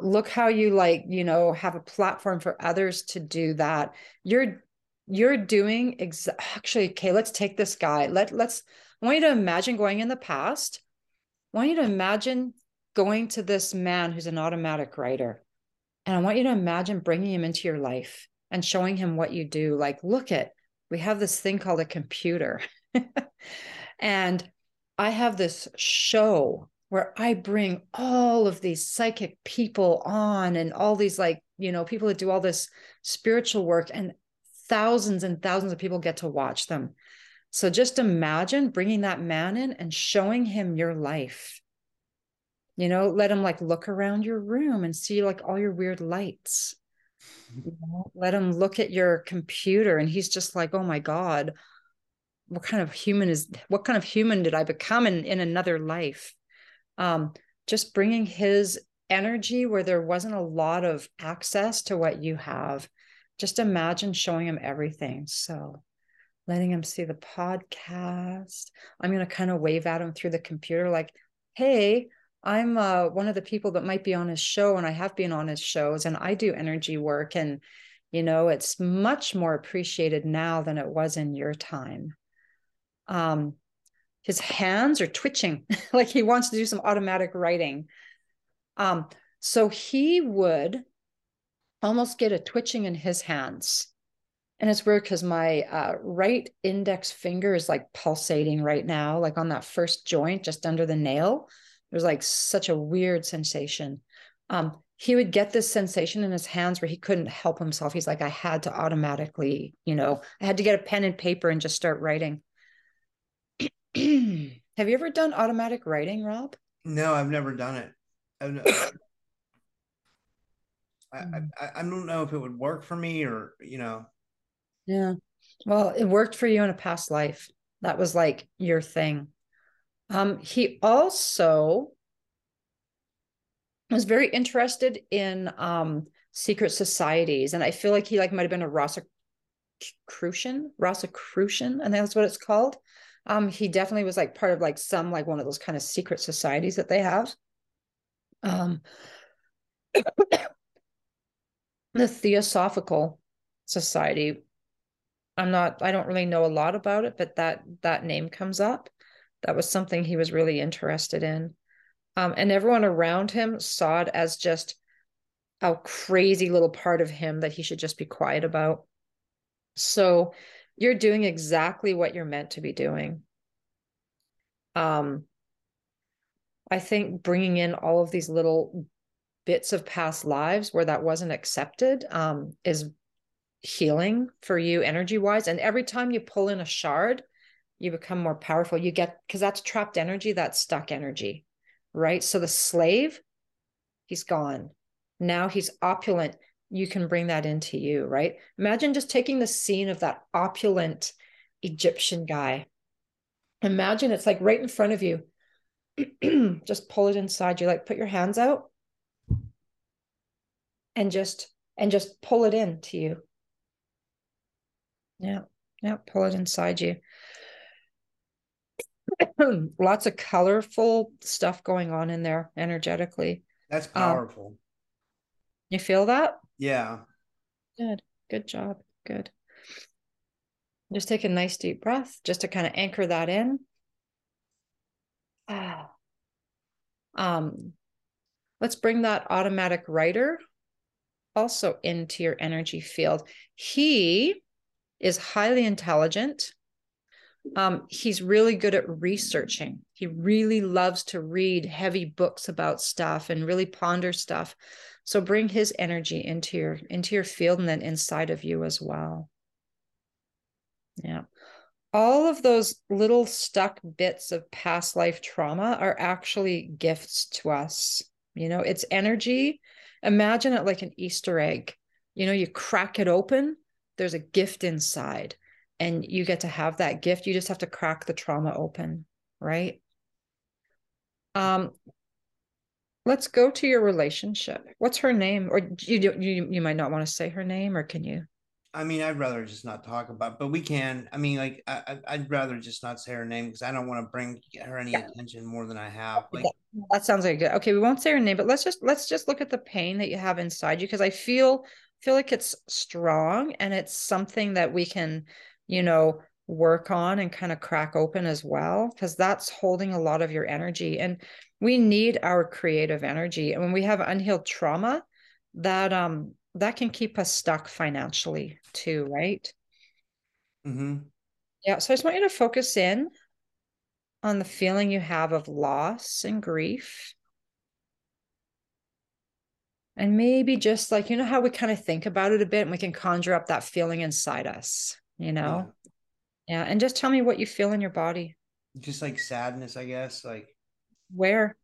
Look how you like, you know, have a platform for others to do that. You're doing actually, okay, let's take this guy. I want you to imagine going in the past. I want you to imagine going to this man who's an automatic writer. And I want you to imagine bringing him into your life and showing him what you do. Like, we have this thing called a computer. And I have this show where I bring all of these psychic people on and all these like, you know, people that do all this spiritual work, and thousands of people get to watch them. So just imagine bringing that man in and showing him your life. You know, let him like look around your room and see like all your weird lights. You know, let him look at your computer and he's just like, oh my God, what kind of human did I become in another life? Just bringing his energy where there wasn't a lot of access to what you have. Just imagine showing him everything. So letting him see the podcast. I'm going to kind of wave at him through the computer like, hey, I'm one of the people that might be on his show, and I have been on his shows, and I do energy work. And, you know, it's much more appreciated now than it was in your time. His hands are twitching like he wants to do some automatic writing. So he would almost get a twitching in his hands. And it's weird because my right index finger is like pulsating right now, like on that first joint, just under the nail. There's like such a weird sensation. He would get this sensation in his hands where he couldn't help himself. He's like, I had to automatically, you know, I had to get a pen and paper and just start writing. Have you ever done automatic writing, Rob? No, I've never done it. I don't know if it would work for me or, you know. Yeah. Well, it worked for you in a past life. That was like your thing. He also was very interested in secret societies. And I feel like he like might've been a Rosicrucian. And that's what it's called. He definitely was like part of like one of those kind of secret societies that they have. The Theosophical Society. I don't really know a lot about it, but that name comes up. That was something he was really interested in. And everyone around him saw it as just a crazy little part of him that he should just be quiet about. So you're doing exactly what you're meant to be doing. I think bringing in all of these little bits of past lives where that wasn't accepted is healing for you energy wise. And every time you pull in a shard, you become more powerful. You get, because that's trapped energy, that's stuck energy, right? So the slave, he's gone. Now he's opulent. You can bring that into you, right? Imagine just taking the scene of that opulent Egyptian guy. Imagine it's like right in front of you. Just pull it inside. You like put your hands out and just pull it into you. Yeah. Pull it inside you. lots of colorful stuff going on in there energetically. That's powerful. You feel that? Yeah. Good. Good job. Good. Just take a nice deep breath just to kind of anchor that in. Let's bring that automatic writer also into your energy field. He is highly intelligent. He's really good at researching. He really loves to read heavy books about stuff and really ponder stuff. So bring his energy into your field and then inside of you as well. Yeah. All of those little stuck bits of past life trauma are actually gifts to us. You know, it's energy. Imagine it like an Easter egg. You know, you crack it open, there's a gift inside and you get to have that gift. You just have to crack the trauma open, right? Let's go to your relationship. What's her name? Or you might not want to say her name, or can you? I mean, I'd rather just not talk about, but we can. I mean, like, I'd rather just not say her name because I don't want to bring her any attention more than I have. Like, that sounds like good. Okay, we won't say her name, but let's just look at the pain that you have inside you, because I feel like it's strong and it's something that we can, you know, work on and kind of crack open as well, because that's holding a lot of your energy, and we need our creative energy. And when we have unhealed trauma, that can keep us stuck financially too, right? Mm-hmm. Yeah. So I just want you to focus in on the feeling you have of loss and grief. And maybe just like, you know how we kind of think about it a bit and we can conjure up that feeling inside us, you know? Yeah. And just tell me what you feel in your body. Just like sadness, I guess. Like where?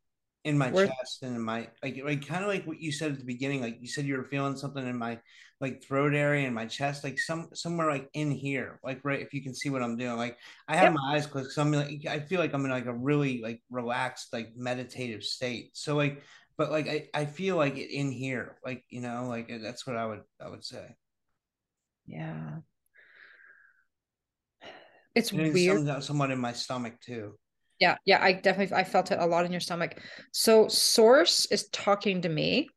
In my chest and in my, like kind of like what you said at the beginning, like you said, you were feeling something in my like throat area and my chest, like somewhere like in here, like, right. If you can see what I'm doing, like I have my eyes closed. So I'm like, I feel like I'm in like a really like relaxed, like meditative state. So like, but like, I feel like it in here, like, you know, like that's what I would say. Yeah. It's weird. Somewhat in my stomach too. Yeah. Yeah. I felt it a lot in your stomach. So source is talking to me.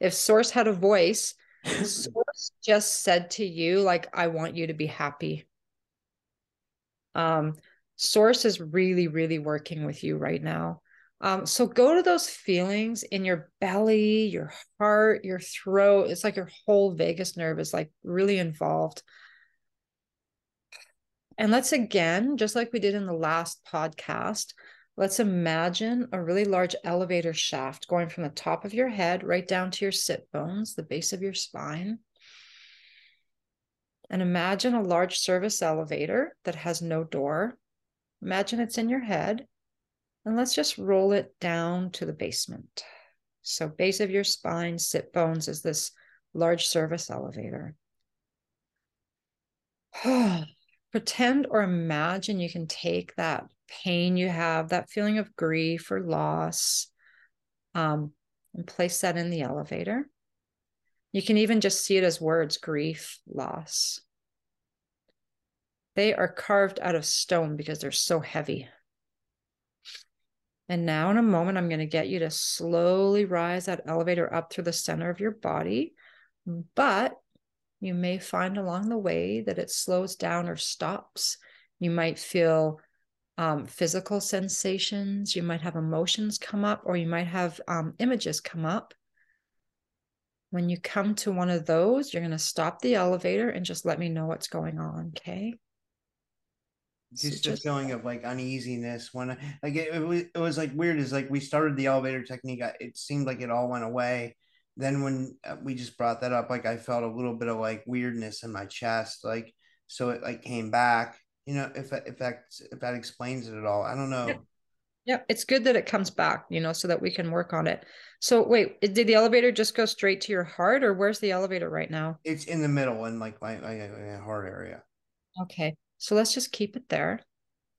If source had a voice, source just said to you, like, I want you to be happy. Source is really, really working with you right now. So go to those feelings in your belly, your heart, your throat. It's like your whole vagus nerve is like really involved. And let's, again, just like we did in the last podcast, let's imagine a really large elevator shaft going from the top of your head right down to your sit bones, the base of your spine. And imagine a large service elevator that has no door. Imagine it's in your head. And let's just roll it down to the basement. So base of your spine, sit bones is this large service elevator. Pretend or imagine you can take that pain you have, that feeling of grief or loss, and place that in the elevator. You can even just see it as words, grief, loss. They are carved out of stone because they're so heavy. And now in a moment, I'm going to get you to slowly rise that elevator up through the center of your body, but you may find along the way that it slows down or stops. You might feel physical sensations. You might have emotions come up, or you might have images come up. When you come to one of those, you're going to stop the elevator and just let me know what's going on. Okay. Just the feeling of like uneasiness when it was like weird. Is like we started the elevator technique. It seemed like it all went away. Then when we just brought that up, like I felt a little bit of like weirdness in my chest, like, so it like came back, you know, if that explains it at all, I don't know. Yeah. It's good that it comes back, you know, so that we can work on it. So wait, did the elevator just go straight to your heart, or where's the elevator right now? It's in the middle in like my heart area. Okay. So let's just keep it there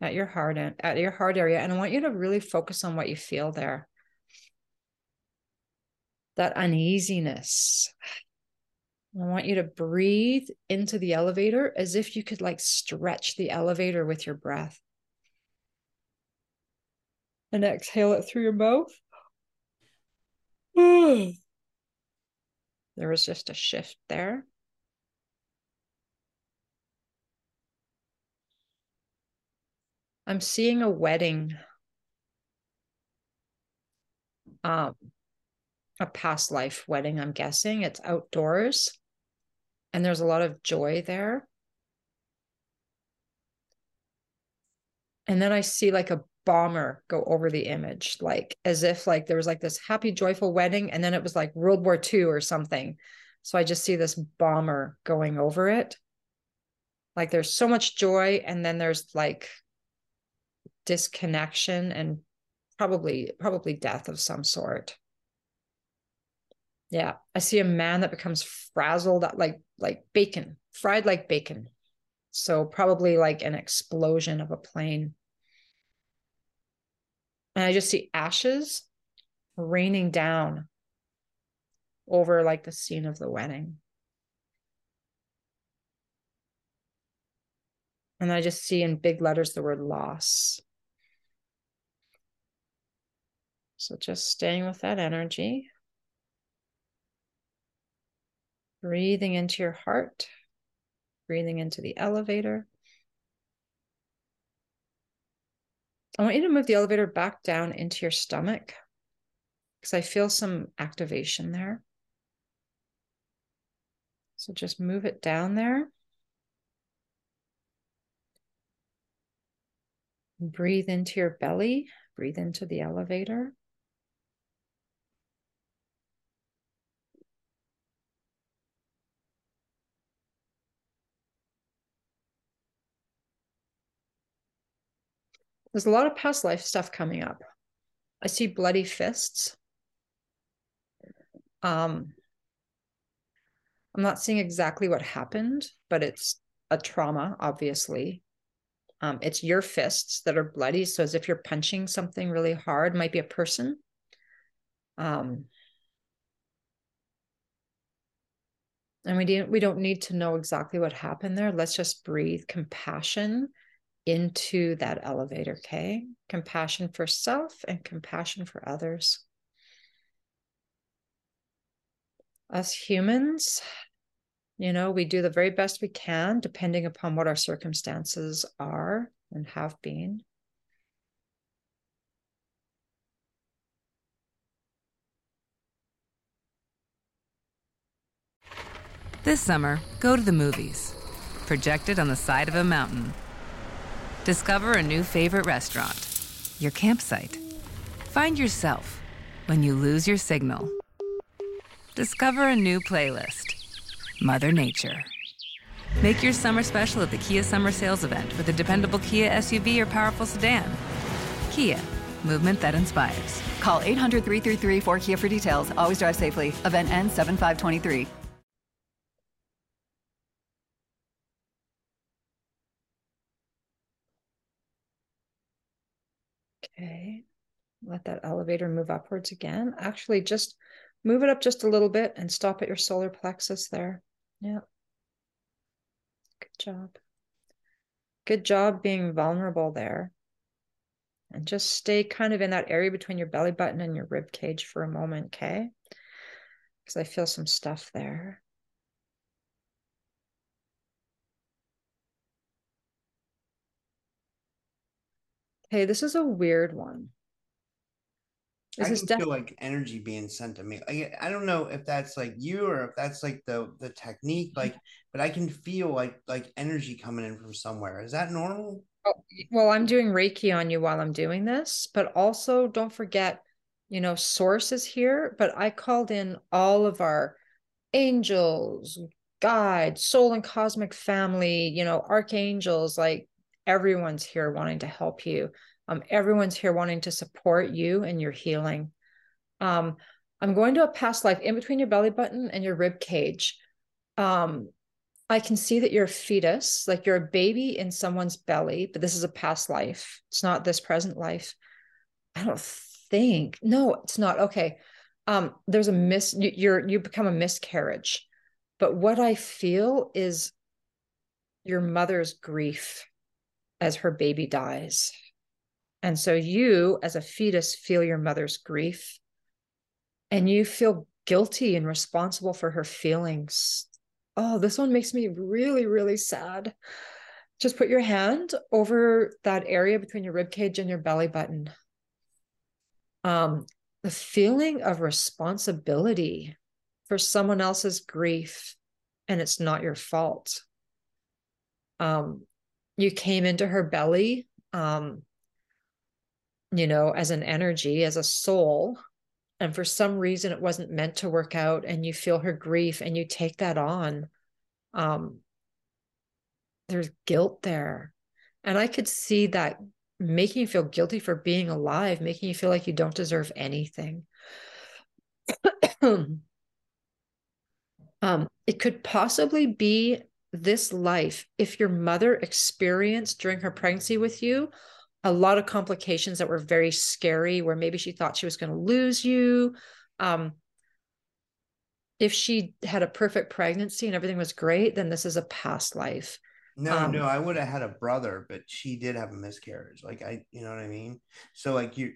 at your heart area. And I want you to really focus on what you feel there. That uneasiness. I want you to breathe into the elevator as if you could like stretch the elevator with your breath. and exhale it through your mouth. There was just a shift there. I'm seeing a wedding, a past life wedding, I'm guessing. It's outdoors, and there's a lot of joy there. And then I see like a bomber go over the image, like as if like there was like this happy, joyful wedding, and then it was like World War II or something. So I just see this bomber going over it. Like there's so much joy, and then there's like disconnection and probably death of some sort. Yeah, I see a man that becomes frazzled, like bacon, fried like bacon. So probably like an explosion of a plane. And I just see ashes raining down over like the scene of the wedding. And I just see in big letters the word loss. So just staying with that energy. Breathing into your heart. Breathing into the elevator. I want you to move the elevator back down into your stomach, because I feel some activation there. So just move it down there. Breathe into your belly. Breathe into the elevator. There's a lot of past life stuff coming up. I see bloody fists. I'm not seeing exactly what happened, but it's a trauma, obviously. It's your fists that are bloody. So as if you're punching something really hard, might be a person. And we don't need to know exactly what happened there. Let's just breathe compassion into that elevator, okay? Compassion for self and compassion for others. Us humans, you know, we do the very best we can depending upon what our circumstances are and have been. This summer, go to the movies. Projected on the side of a mountain. Discover a new favorite restaurant, your campsite. Find yourself when you lose your signal. Discover a new playlist, Mother Nature. Make your summer special at the Kia Summer Sales Event with a dependable Kia SUV or powerful sedan. Kia, movement that inspires. Call 800-333-4KIA for details. Always drive safely. Event ends 7/5/23. Okay, let that elevator move upwards again. Actually, just move it up just a little bit and stop at your solar plexus there. Yeah. Good job. Good job being vulnerable there. And just stay kind of in that area between your belly button and your rib cage for a moment, okay? Because I feel some stuff there. Hey, this is a weird one. I feel like energy being sent to me. I don't know if that's like you or if that's like the technique, like, but I can feel like energy coming in from somewhere. Is that normal? Well, I'm doing Reiki on you while I'm doing this, but also don't forget, you know, source is here, but I called in all of our angels, guides, soul and cosmic family, you know, archangels, like, everyone's here wanting to help you. Everyone's here wanting to support you and your healing. I'm going to a past life in between your belly button and your rib cage. I can see that you're a fetus, like you're a baby in someone's belly, but this is a past life. It's not this present life. I don't think. No, it's not. Okay. There's a you become a miscarriage. But what I feel is your mother's grief as her baby dies. And so you, as a fetus, feel your mother's grief, and you feel guilty and responsible for her feelings. Oh, this one makes me really, really sad. Just put your hand over that area between your ribcage and your belly button. The feeling of responsibility for someone else's grief, and it's not your fault. You came into her belly, as an energy, as a soul. And for some reason, it wasn't meant to work out, and you feel her grief and you take that on. There's guilt there. And I could see that making you feel guilty for being alive, making you feel like you don't deserve anything. It could possibly be this life. If your mother experienced during her pregnancy with you a lot of complications that were very scary, where maybe she thought she was going to lose you. If she had a perfect pregnancy and everything was great, then this is a past life. No, I would have had a brother, but she did have a miscarriage. Like you know what I mean? So like you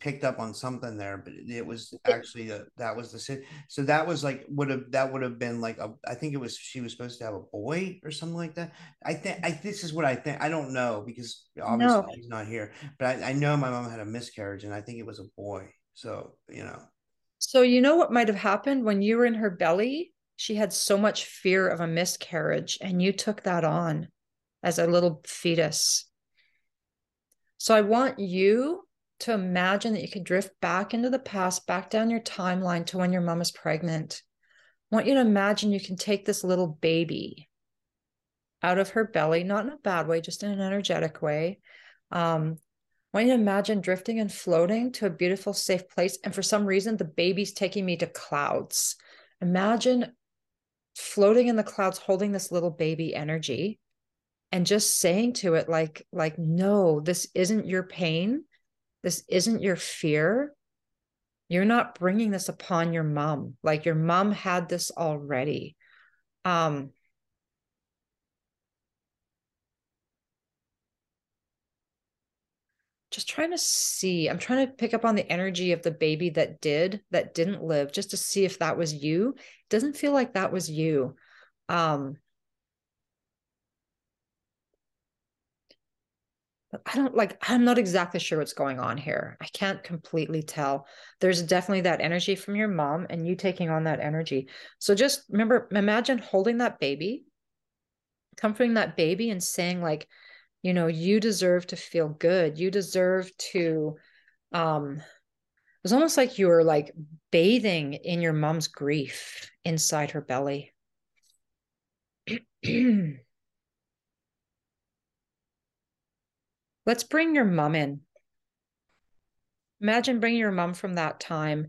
picked up on something there, but it was actually, that was the, so that was like, would have been like, I think it was, she was supposed to have a boy or something like that. This is what I think. I don't know, because obviously he's not here, but I know my mom had a miscarriage and I think it was a boy. So, So you know what might've happened when you were in her belly? She had so much fear of a miscarriage, and you took that on as a little fetus. So I want you to imagine that you could drift back into the past, back down your timeline to when your mom was pregnant. I want you to imagine you can take this little baby out of her belly, not in a bad way, just in an energetic way. I want you to imagine drifting and floating to a beautiful, safe place. And for some reason, the baby's taking me to clouds. Imagine floating in the clouds, holding this little baby energy, and just saying to it, like, no, this isn't your pain. This isn't your fear. You're not bringing this upon your mom. Like, your mom had this already. Just trying to see, I'm trying to pick up on the energy of the baby that didn't live, just to see if that was you. It doesn't feel like that was you. But I'm not exactly sure what's going on here. I can't completely tell. There's definitely that energy from your mom and you taking on that energy. So just remember, imagine holding that baby, comforting that baby, and saying, like, you deserve to feel good. You deserve to, it was almost like you were like bathing in your mom's grief inside her belly. Let's bring your mom in. Imagine bringing your mom from that time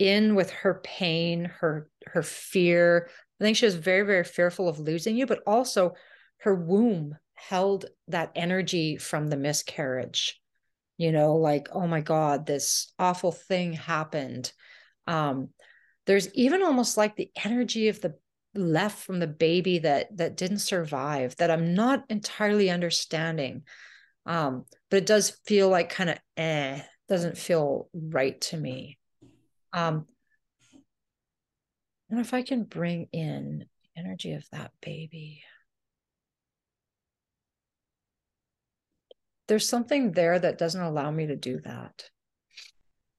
in with her pain, her fear. I think she was very, very fearful of losing you, but also her womb held that energy from the miscarriage, like, oh my God, this awful thing happened. There's even almost like the energy of the left from the baby that didn't survive, that I'm not entirely understanding. But it does feel like kind of, doesn't feel right to me. And if I can bring in the energy of that baby, there's something there that doesn't allow me to do that.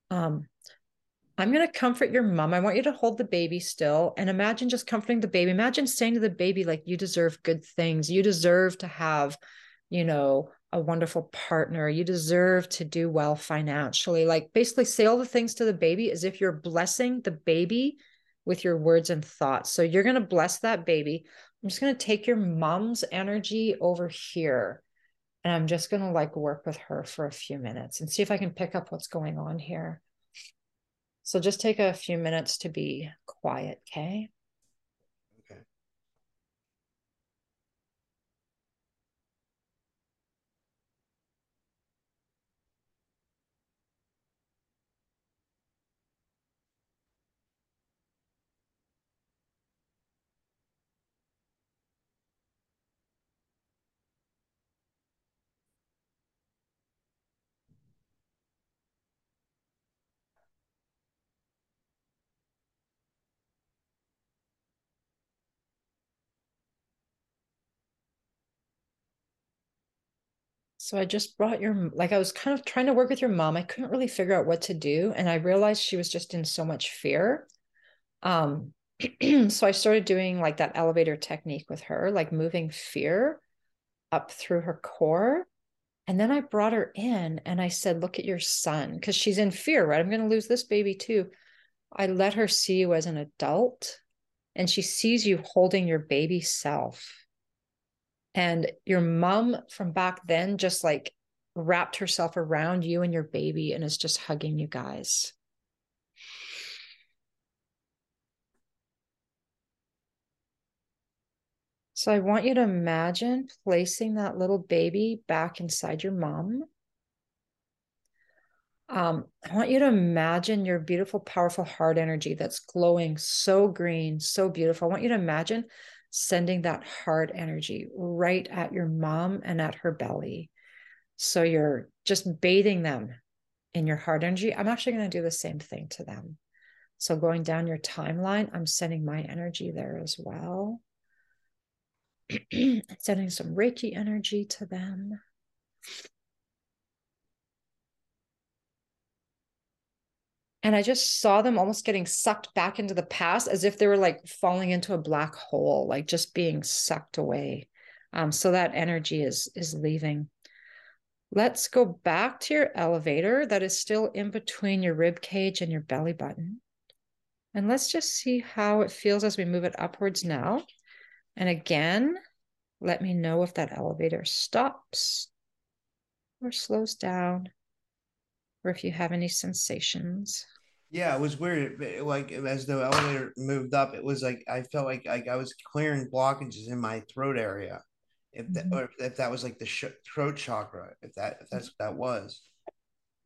I'm going to comfort your mom. I want you to hold the baby still and imagine just comforting the baby. Imagine saying to the baby, like, you deserve good things. You deserve to have, a wonderful partner. You deserve to do well financially. Like, basically say all the things to the baby as if you're blessing the baby with your words and thoughts. So you're going to bless that baby. I'm just going to take your mom's energy over here. And I'm just going to work with her for a few minutes and see if I can pick up what's going on here. So just take a few minutes to be quiet, okay? Okay. So I just brought your, like, I was kind of trying to work with your mom. I couldn't really figure out what to do. And I realized she was just in so much fear. So I started doing like that elevator technique with her, like moving fear up through her core. And then I brought her in and I said, look at your son, because she's in fear, right? I'm going to lose this baby too. I let her see you as an adult, and she sees you holding your baby self. And your mom from back then just like wrapped herself around you and your baby and is just hugging you guys. So I want you to imagine placing that little baby back inside your mom. I want you to imagine your beautiful, powerful heart energy that's glowing so green, so beautiful. I want you to imagine sending that heart energy right at your mom and at her belly. So you're just bathing them in your heart energy. I'm actually going to do the same thing to them. So going down your timeline, I'm sending my energy there as well. Sending some Reiki energy to them. And I just saw them almost getting sucked back into the past as if they were like falling into a black hole, like just being sucked away. So that energy is leaving. Let's go back to your elevator that is still in between your rib cage and your belly button. And let's just see how it feels as we move it upwards now. And again, let me know if that elevator stops or slows down, or if you have any sensations. Yeah, it was weird. Like as the elevator moved up, it was like I felt like I was clearing blockages in my throat area, if that was like the throat chakra, if that's what that was.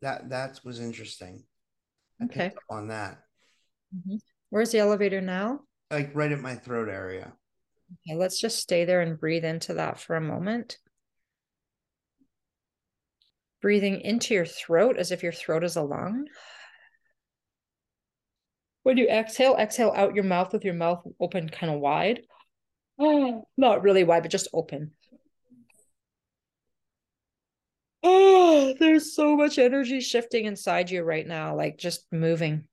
That was interesting. I picked up on that. Where's the elevator now? Like right at my throat area. Okay, let's just stay there and breathe into that for a moment. Breathing into your throat as if your throat is a lung. When you exhale, exhale out your mouth with your mouth open kind of wide. Oh, not really wide, but just open. Oh, there's so much energy shifting inside you right now, like just moving.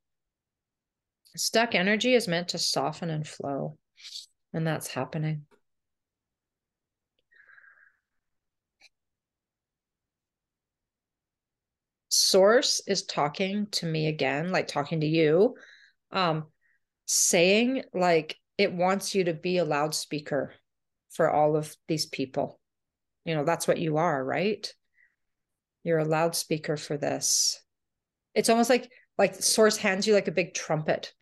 Stuck energy is meant to soften and flow. And that's happening. Source is talking to me again, like talking to you, saying like it wants you to be a loudspeaker for all of these people. You know, that's what you are, right? You're a loudspeaker for this. It's almost like Source hands you like a big trumpet,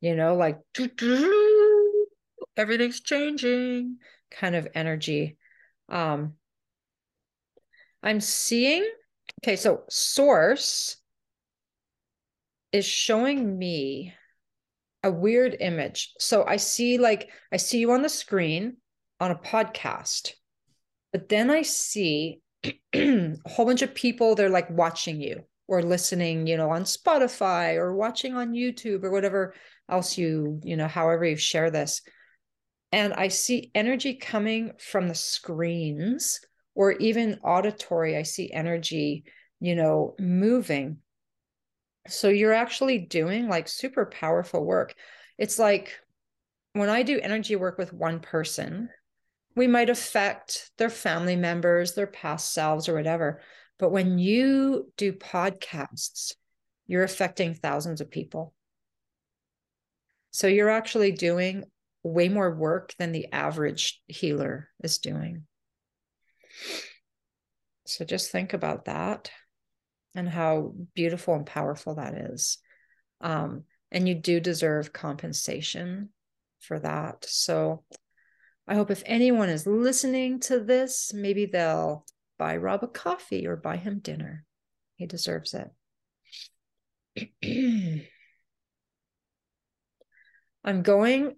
you know, like everything's changing kind of energy. I'm seeing, okay, so Source is showing me a weird image. So I see you on the screen on a podcast, but then I see a whole bunch of people, they're like watching you or listening, you know, on Spotify or watching on YouTube or whatever else you know, however you share this. And I see energy coming from the screens or even auditory. I see energy, you know, moving. So you're actually doing like super powerful work. It's like when I do energy work with one person, we might affect their family members, their past selves or whatever. But when you do podcasts, you're affecting thousands of people. So you're actually doing way more work than the average healer is doing. So just think about that and how beautiful and powerful that is. And you do deserve compensation for that. So I hope if anyone is listening to this, maybe they'll buy Rob a coffee or buy him dinner. He deserves it. I'm going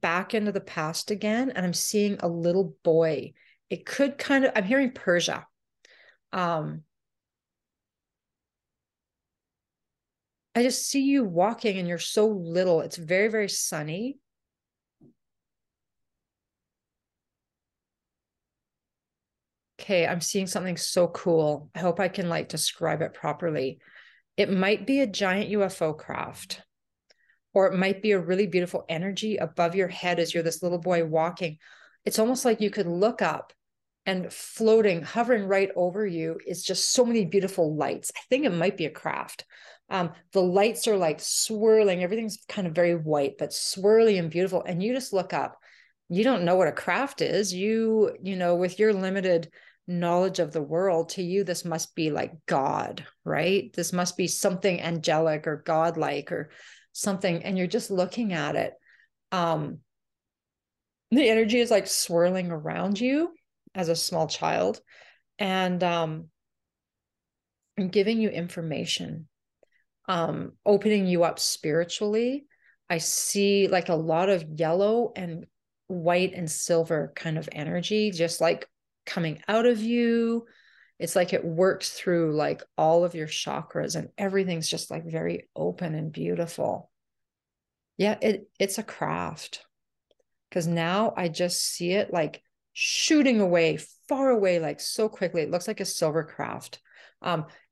back into the past again, and I'm seeing a little boy. It could kind of, I'm hearing Persia. I just see you walking and you're so little. It's very, very sunny. okay, I'm seeing something so cool. I hope I can like describe it properly. It might be a giant UFO craft, or it might be a really beautiful energy above your head as you're this little boy walking. It's almost like you could look up and floating, hovering right over you is just so many beautiful lights. I think it might be a craft. The lights are like swirling. Everything's kind of very white, but swirly and beautiful. And you just look up. You don't know what a craft is. You know, with your limited knowledge of the world, to you, this must be like God, right? This must be something angelic or godlike or something. And you're just looking at it. The energy is like swirling around you as a small child, and I'm giving you information, opening you up spiritually. I see like a lot of yellow and white and silver kind of energy, just like coming out of you. It's like it works through like all of your chakras, and everything's just like very open and beautiful. Yeah, it's a craft, because now I just see it like shooting away, far away, like so quickly. It looks like a silver craft.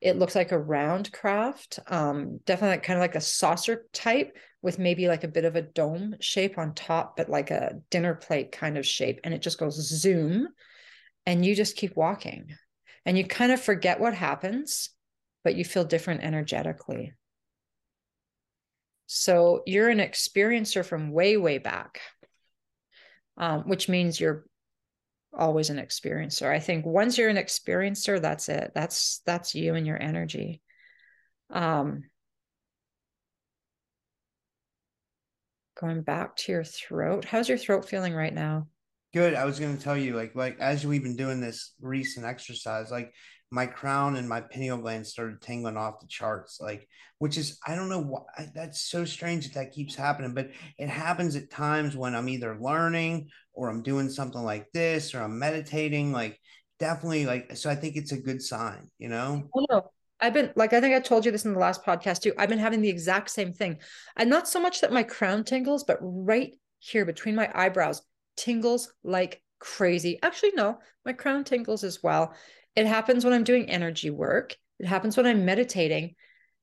It looks like a round craft, definitely like, kind of like a saucer type with maybe like a bit of a dome shape on top, but like a dinner plate kind of shape. And it just goes zoom, and you just keep walking, and you kind of forget what happens, but you feel different energetically. So you're an experiencer from way, way back, which means you're always an experiencer. I think once you're an experiencer, that's it. That's you and your energy. Going back to your throat. How's your throat feeling right now? Good. I was going to tell you, like as we've been doing this recent exercise, like my crown and my pineal gland started tingling off the charts, like, which is, I don't know why that's so strange that that keeps happening, but it happens at times when I'm either learning or I'm doing something like this, or I'm meditating, like definitely like, so I think it's a good sign, you know? Oh, no. I've been like, I think I told you this in the last podcast too. I've been having the exact same thing. And not so much that my crown tingles, but right here between my eyebrows tingles like crazy. Actually, no, my crown tingles as well. It happens when I'm doing energy work. It happens when I'm meditating.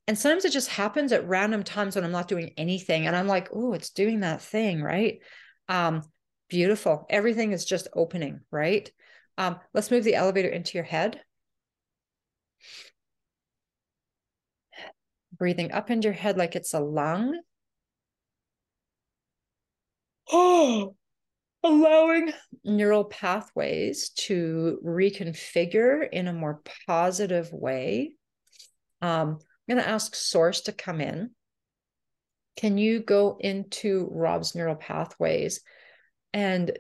And sometimes it just happens at random times when I'm not doing anything. And I'm like, oh, it's doing that thing, right? Beautiful. Everything is just opening, right? Let's move the elevator into your head. Breathing up into your head like it's a lung. Oh. Allowing neural pathways to reconfigure in a more positive way. I'm going to ask Source to come in. Can you go into Rob's neural pathways and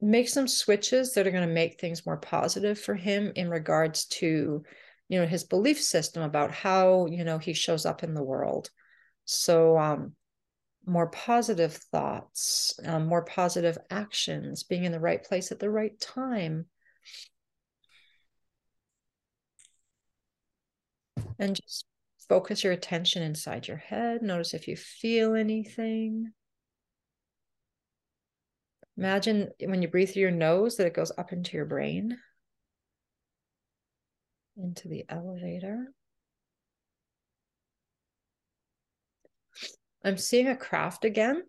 make some switches that are going to make things more positive for him in regards to, you know, his belief system about how, you know, he shows up in the world. So, more positive thoughts, more positive actions, being in the right place at the right time. And just focus your attention inside your head. Notice if you feel anything. Imagine when you breathe through your nose that it goes up into your brain, into the elevator. I'm seeing a craft again.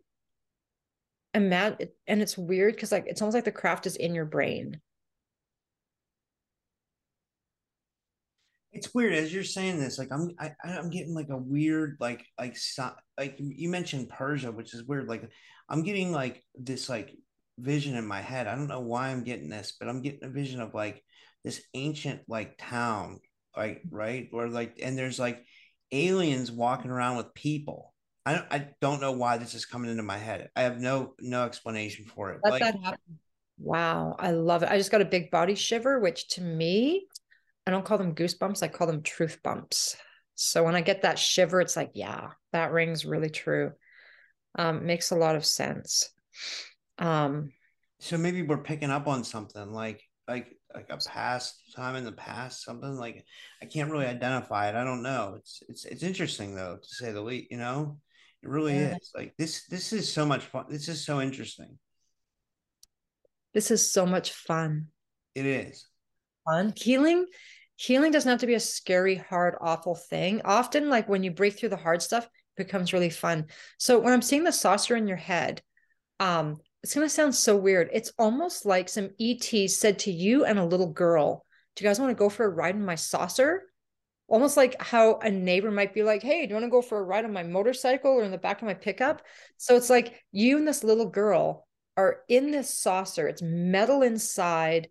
And it's weird because like it's almost like the craft is in your brain. It's weird as you're saying this. Like I'm getting like a weird like you mentioned Persia, which is weird. Like I'm getting like this like vision in my head. I don't know why I'm getting this, but I'm getting a vision of like this ancient like town, like right or like, and there's like aliens walking around with people. I don't know why this is coming into my head. I have no explanation for it. Let that happen. Wow. I love it. I just got a big body shiver, which to me, I don't call them goosebumps. I call them truth bumps. So when I get that shiver, it's like, yeah, that rings really true. Makes a lot of sense. So maybe we're picking up on something like a past time in the past, something like I can't really identify it. I don't know. It's interesting though, to say the least, you know? It really is like this is so much fun. This is so interesting. This is so much fun. It is. fun. Healing doesn't have to be a scary, hard, awful thing. Often, like when you break through the hard stuff, it becomes really fun. So when I'm seeing the saucer in your head, it's going to sound so weird. It's almost like some ET said to you and a little girl, do you guys want to go for a ride in my saucer? Almost like how a neighbor might be like, hey, do you want to go for a ride on my motorcycle or in the back of my pickup? So it's like you and this little girl are in this saucer. It's metal inside.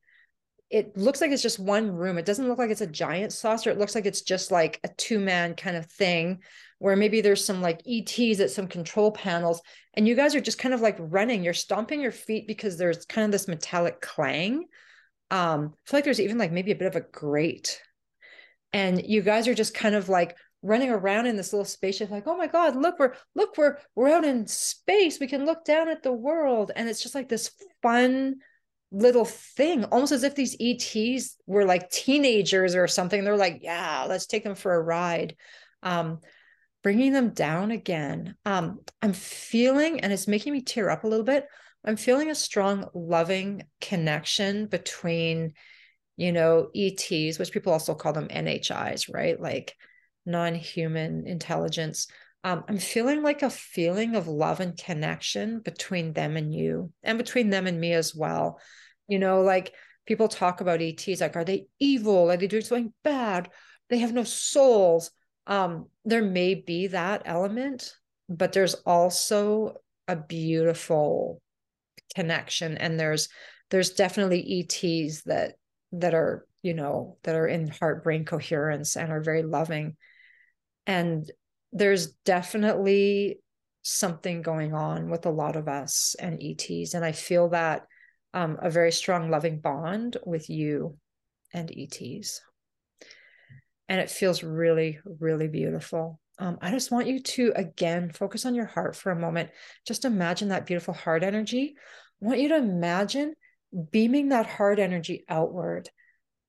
It looks like it's just one room. It doesn't look like it's a giant saucer. It looks like it's just like a two-man kind of thing where maybe there's some like ETs at some control panels and you guys are just kind of like running. You're stomping your feet because there's kind of this metallic clang. I feel like there's even like maybe a bit of a grate. And you guys are just kind of like running around in this little spaceship like, oh my God, look, we're out in space. We can look down at the world. And it's just like this fun little thing, almost as if these ETs were like teenagers or something. They're like, yeah, let's take them for a ride. Bringing them down again. I'm feeling, and it's making me tear up a little bit. I'm feeling a strong, loving connection between, you know, ETs, which people also call them NHIs, right? Like non-human intelligence. I'm feeling like a feeling of love and connection between them and you and between them and me as well. You know, like people talk about ETs, like, are they evil? Are they doing something bad? They have no souls. There may be that element, but there's also a beautiful connection. And there's definitely ETs that are, you know, that are in heart brain coherence and are very loving. And there's definitely something going on with a lot of us and ETs. And I feel that a very strong, loving bond with you and ETs. And it feels really, really beautiful. I just want you to, again, focus on your heart for a moment. Just imagine that beautiful heart energy. I want you to imagine beaming that heart energy outward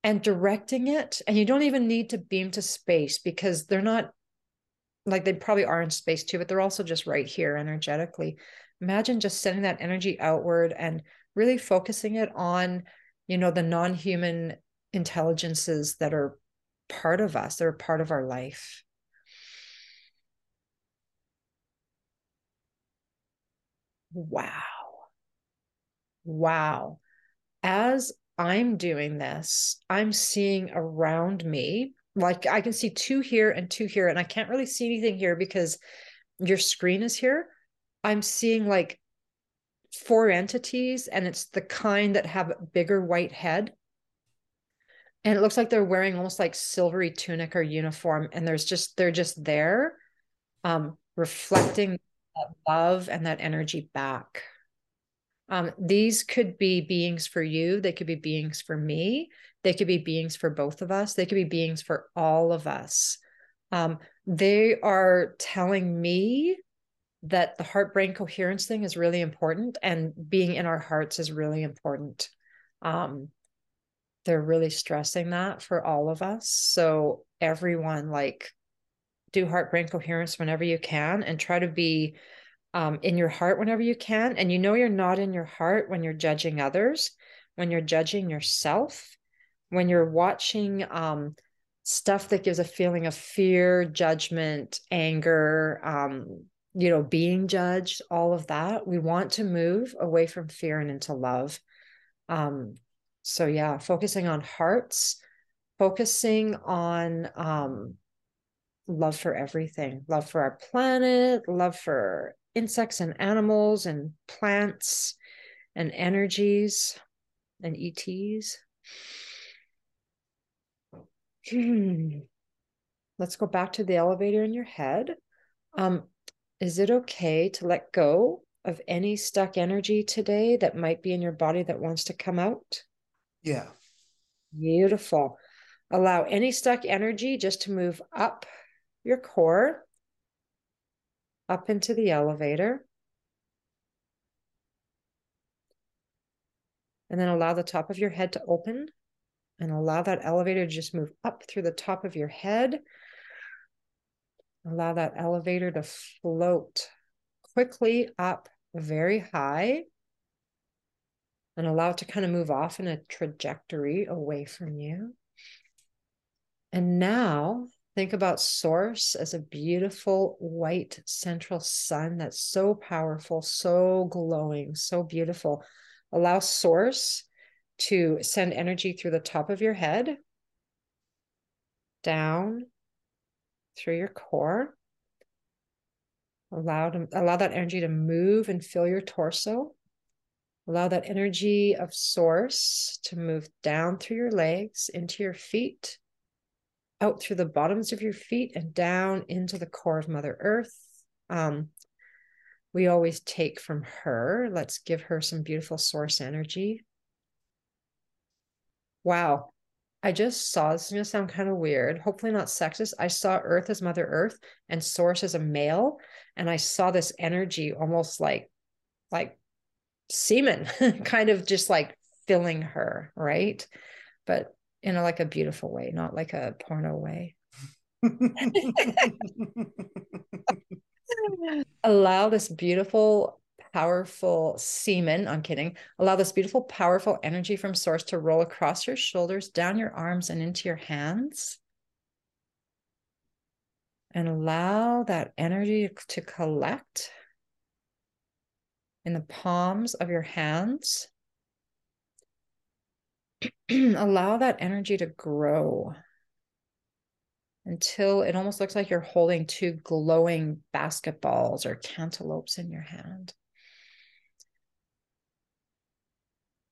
and directing it. And you don't even need to beam to space because they're not, like they probably are in space too, but they're also just right here energetically. Imagine just sending that energy outward and really focusing it on, you know, the non-human intelligences that are part of us, they're part of our life. Wow. As I'm doing this, I'm seeing around me, like I can see two here and two here, and I can't really see anything here because your screen is here. I'm seeing like four entities, and it's the kind that have a bigger white head. And it looks like they're wearing almost like silvery tunic or uniform. And they're just there, reflecting that love and that energy back. These could be beings for you. They could be beings for me. They could be beings for both of us. They could be beings for all of us. They are telling me that the heart-brain coherence thing is really important and being in our hearts is really important. They're really stressing that for all of us. So everyone, like, do heart-brain coherence whenever you can and try to be in your heart whenever you can. And you know, you're not in your heart when you're judging others, when you're judging yourself, when you're watching stuff that gives a feeling of fear, judgment, anger, you know, being judged, all of that. We want to move away from fear and into love. So yeah, focusing on hearts, focusing on, love for everything, love for our planet, love for insects and animals and plants and energies and ETs. Let's go back to the elevator in your head. Is it okay to let go of any stuck energy today that might be in your body that wants to come out? Yeah. Beautiful. Allow any stuck energy just to move up your core, up into the elevator, and then allow the top of your head to open and allow that elevator to just move up through the top of your head. Allow that elevator to float quickly up very high and allow it to kind of move off in a trajectory away from you. And now think about source as a beautiful white central sun that's so powerful, so glowing, so beautiful. Allow source to send energy through the top of your head, down through your core. Allow that energy to move and fill your torso. Allow that energy of source to move down through your legs, into your feet, out through the bottoms of your feet, and down into the core of Mother Earth. We always take from her. Let's give her some beautiful source energy. Wow. I just saw, this is going to sound kind of weird, hopefully not sexist. I saw Earth as Mother Earth and source as a male. And I saw this energy almost like semen, kind of just like filling her, right? But in a, like a beautiful way, not like a porno way. Allow this beautiful, powerful semen, I'm kidding. Allow this beautiful, powerful energy from source to roll across your shoulders, down your arms, and into your hands. And allow that energy to collect in the palms of your hands. Allow that energy to grow until it almost looks like you're holding two glowing basketballs or cantaloupes in your hand.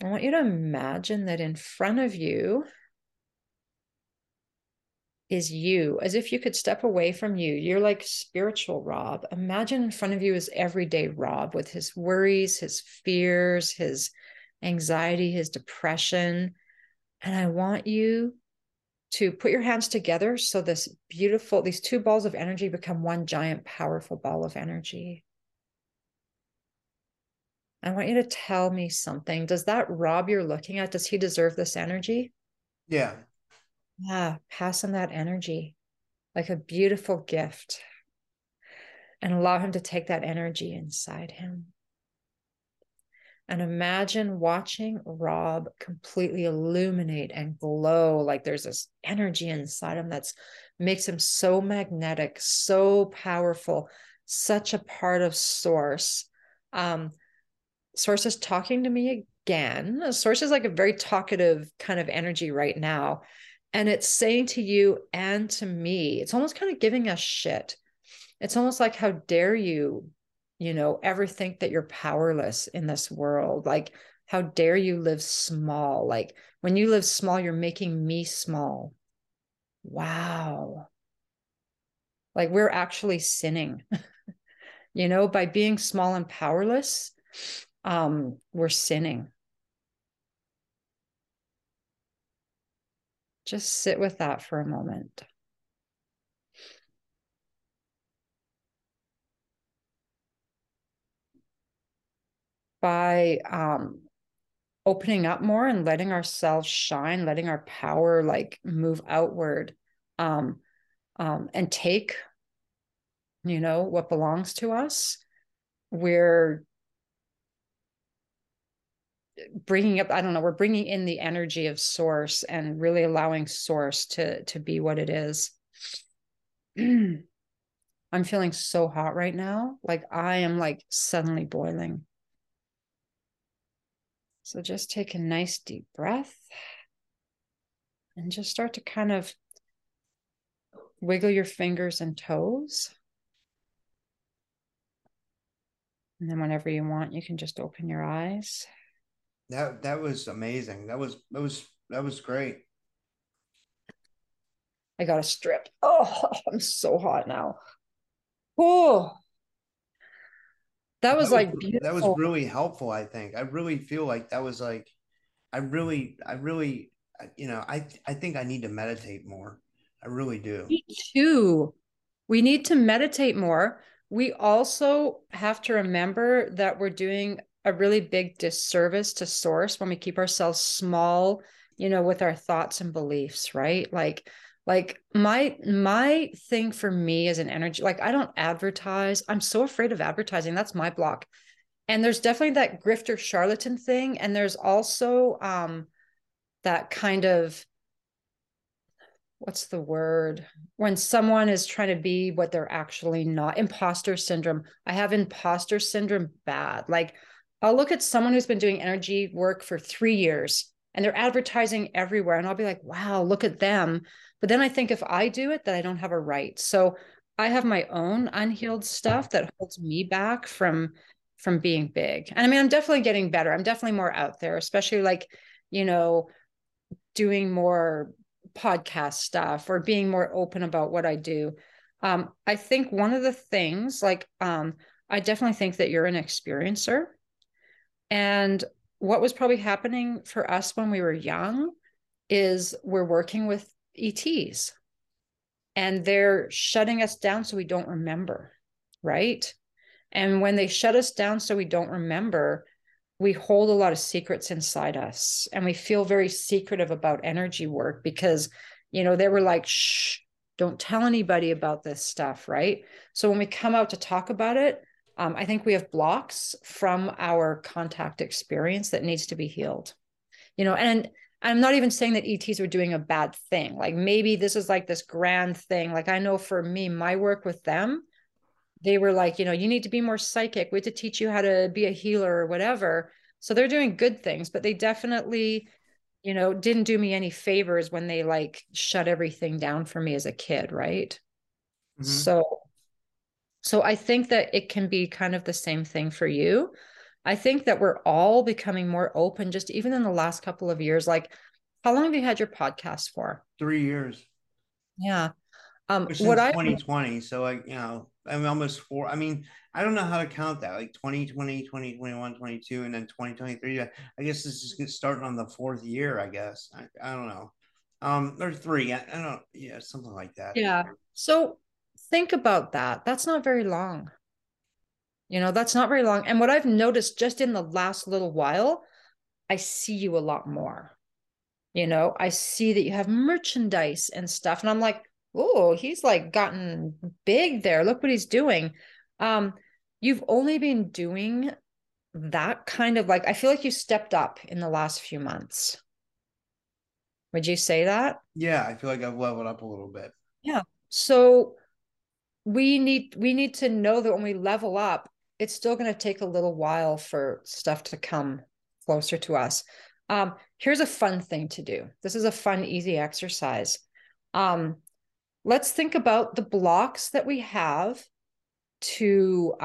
I want you to imagine that in front of you is you, as if you could step away from you. You're like spiritual Rob. Imagine in front of you is everyday Rob with his worries, his fears, his anxiety, his depression. And I want you to put your hands together so this beautiful, these two balls of energy become one giant, powerful ball of energy. I want you to tell me something. Does that Rob you're looking at, does he deserve this energy? Yeah. Yeah. Pass him that energy like a beautiful gift and allow him to take that energy inside him. And imagine watching Rob completely illuminate and glow, like there's this energy inside him that makes him so magnetic, so powerful, such a part of source. Source is talking to me again. Source is like a very talkative kind of energy right now. And it's saying to you and to me, it's almost kind of giving us shit. It's almost like, how dare you, you know, ever think that you're powerless in this world? Like, how dare you live small? Like, when you live small, you're making me small. Wow. Like, we're actually sinning, you know, by being small and powerless. We're sinning. Just sit with that for a moment. By opening up more and letting ourselves shine, letting our power like move outward and take, you know, what belongs to us, we're bringing up, I don't know, we're bringing in the energy of source and really allowing source to be what it is. I'm feeling so hot right now. Like, I am like suddenly boiling. So just take a nice deep breath and just start to kind of wiggle your fingers and toes. And then whenever you want, you can just open your eyes. That was amazing. That was great. I got a strip. Oh, I'm so hot now. Oh, that was like beautiful. That was really helpful. I think I really feel like that was like, I really, you know, I think I need to meditate more. I really do. Me too. We need to meditate more. We also have to remember that we're doing a really big disservice to source when we keep ourselves small, you know, with our thoughts and beliefs, right? Like my thing for me is an energy, like I don't advertise. I'm so afraid of advertising. That's my block. And there's definitely that grifter charlatan thing. And there's also that kind of, what's the word? When someone is trying to be what they're actually not. Imposter syndrome. I have imposter syndrome bad. Like, I'll look at someone who's been doing energy work for 3 years and they're advertising everywhere. And I'll be like, wow, look at them. But then I think if I do it, that I don't have a right. So I have my own unhealed stuff that holds me back from being big. And I mean, I'm definitely getting better. I'm definitely more out there, especially like, you know, doing more podcast stuff or being more open about what I do. I think one of the things, like, I definitely think that you're an experiencer. And what was probably happening for us when we were young is we're working with ETs and they're shutting us down so we don't remember, right? And when they shut us down so we don't remember, we hold a lot of secrets inside us. And we feel very secretive about energy work because, you know, they were like, shh, don't tell anybody about this stuff, right? So when we come out to talk about it, I think we have blocks from our contact experience that needs to be healed, you know. And I'm not even saying that ETs were doing a bad thing. Like, maybe this is like this grand thing. Like, I know for me, my work with them, they were like, you know, you need to be more psychic. We have to teach you how to be a healer or whatever. So they're doing good things, but they definitely, you know, didn't do me any favors when they like shut everything down for me as a kid. Right. Mm-hmm. So I think that it can be kind of the same thing for you. I think that we're all becoming more open, just even in the last couple of years. Like, how long have you had your podcast for? 3 years. Yeah. What 2020. So like, you know, I'm almost 4. I mean, I don't know how to count that. Like 2020, 2021, 2022, and then 2023. I guess this is starting on the 4th year, I guess. I don't know. Or 3. I don't. Yeah. Something like that. Yeah. So think about that. That's not very long. You know, that's not very long. And what I've noticed just in the last little while, I see you a lot more. You know, I see that you have merchandise and stuff. And I'm like, oh, he's like gotten big there. Look what he's doing. You've only been doing that kind of, like, I feel like you stepped up in the last few months. Would you say that? Yeah, I feel like I've leveled up a little bit. Yeah. So we need to know that when we level up, it's still going to take a little while for stuff to come closer to us. Here's a fun thing to do. This is a fun, easy exercise. Let's think about the blocks that we have to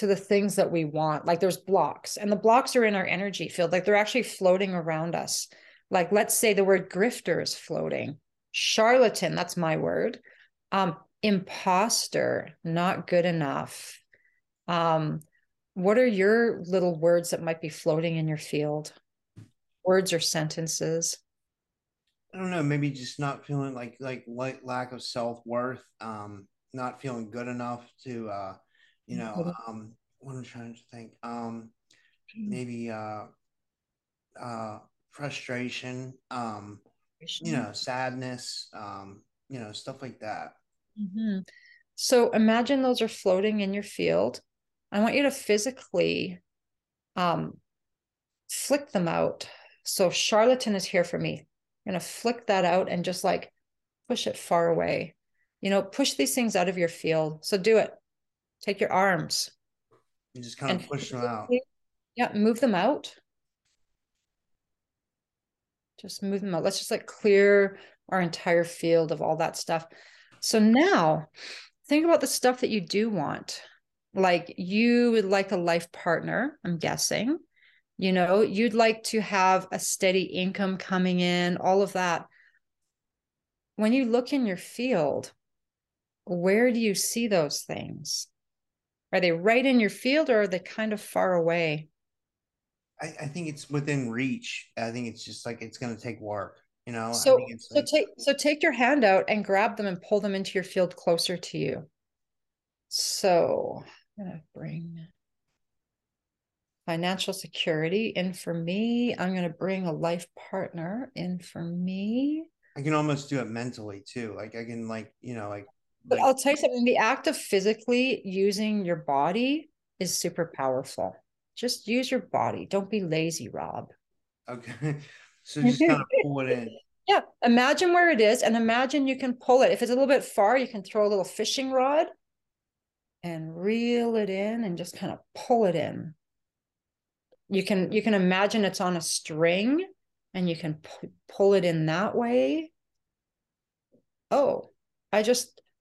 the things that we want. Like, there's blocks, and the blocks are in our energy field. Like, they're actually floating around us. Like, let's say the word grifter is floating. Charlatan, that's my word. Imposter, not good enough. What are your little words that might be floating in your field? Words or sentences? I don't know. Maybe just not feeling like lack of self-worth. Not feeling good enough to, you know, what I'm trying to think, maybe, frustration, you know, sadness, you know, stuff like that. Mm-hmm. So imagine those are floating in your field. I want you to physically flick them out. So charlatan is here for me. I'm going to flick that out and just like push it far away. You know, push these things out of your field. So do it. Take your arms. You just kind of push them out. Yeah, move them out. Just move them out. Let's just like clear our entire field of all that stuff. So now think about the stuff that you do want. Like, you would like a life partner, I'm guessing, you know, you'd like to have a steady income coming in, all of that. When you look in your field, where do you see those things? Are they right in your field, or are they kind of far away? I think it's within reach. I think it's just like, it's going to take work. You know, so, I think it's like, so take your hand out and grab them and pull them into your field closer to you. So I'm going to bring financial security in for me. I'm going to bring a life partner in for me. I can almost do it mentally too. Like, I can, like, you know, like, but I'll tell you something, the act of physically using your body is super powerful. Just use your body. Don't be lazy, Rob. Okay. So just kind of pull it in. Yeah. Imagine where it is and imagine you can pull it. If it's a little bit far, you can throw a little fishing rod and reel it in and just kind of pull it in. You can imagine it's on a string and you can pull it in that way. Oh,